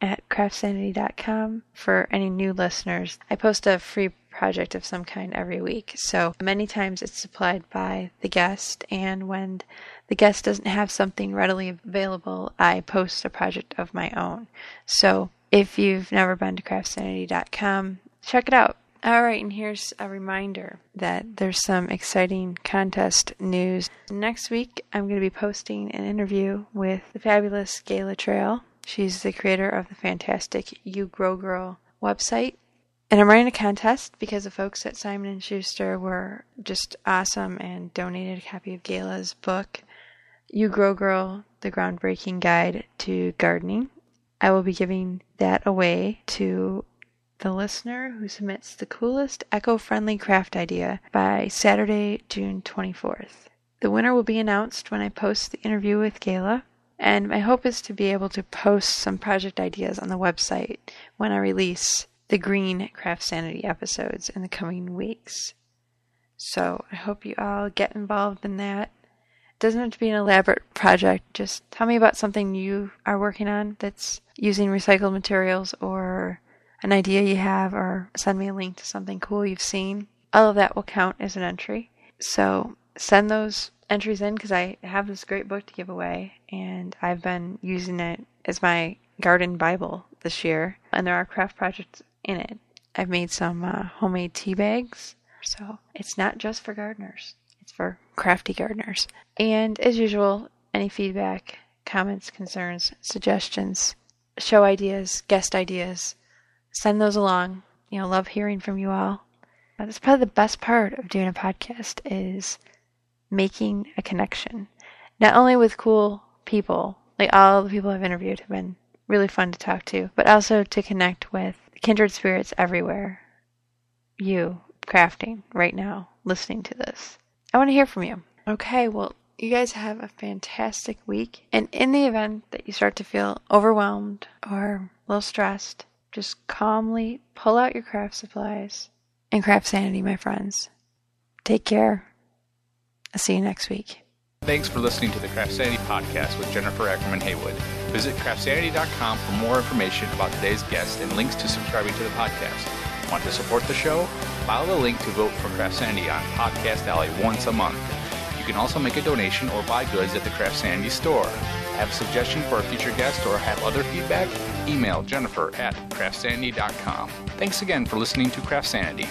at craftsanity.com for any new listeners. I post a free project of some kind every week, so many times it's supplied by the guest, and when the guest doesn't have something readily available, I post a project of my own. So if you've never been to craftsanity.com, check it out. All right, and here's a reminder that there's some exciting contest news. Next week, I'm going to be posting an interview with the fabulous Gayla Trail. She's the creator of the fantastic You Grow Girl website. And I'm running a contest because the folks at Simon & Schuster were just awesome and donated a copy of Gayla's book, You Grow Girl, The Groundbreaking Guide to Gardening. I will be giving that away to the listener who submits the coolest eco-friendly craft idea by Saturday, June 24th. The winner will be announced when I post the interview with Gayla, and my hope is to be able to post some project ideas on the website when I release the Green Craft Sanity episodes in the coming weeks. So I hope you all get involved in that. It doesn't have to be an elaborate project. Just tell me about something you are working on that's using recycled materials, or an idea you have, or send me a link to something cool you've seen. All of that will count as an entry. So send those entries in, because I have this great book to give away, and I've been using it as my garden Bible this year, and there are craft projects in it. I've made some homemade tea bags, so it's not just for gardeners, it's for crafty gardeners. And as usual, any feedback, comments, concerns, suggestions, show ideas, guest ideas, send those along. You know, love hearing from you all. That's probably the best part of doing a podcast, is making a connection, not only with cool people, like all the people I've interviewed have been really fun to talk to, but also to connect with kindred spirits everywhere. You, crafting right now, listening to this. I want to hear from you. Okay, well, you guys have a fantastic week. And in the event that you start to feel overwhelmed or a little stressed, just calmly pull out your craft supplies and craft sanity, my friends. Take care. I'll see you next week. Thanks for listening to the Craft Sanity Podcast with Jennifer Ackerman-Haywood. Visit craftsanity.com for more information about today's guest and links to subscribing to the podcast. Want to support the show? Follow the link to vote for Craft Sanity on Podcast Alley once a month. You can also make a donation or buy goods at the Craft Sanity store. Have a suggestion for a future guest or have other feedback? Email Jennifer at craftsanity.com. Thanks again for listening to Craft Sanity.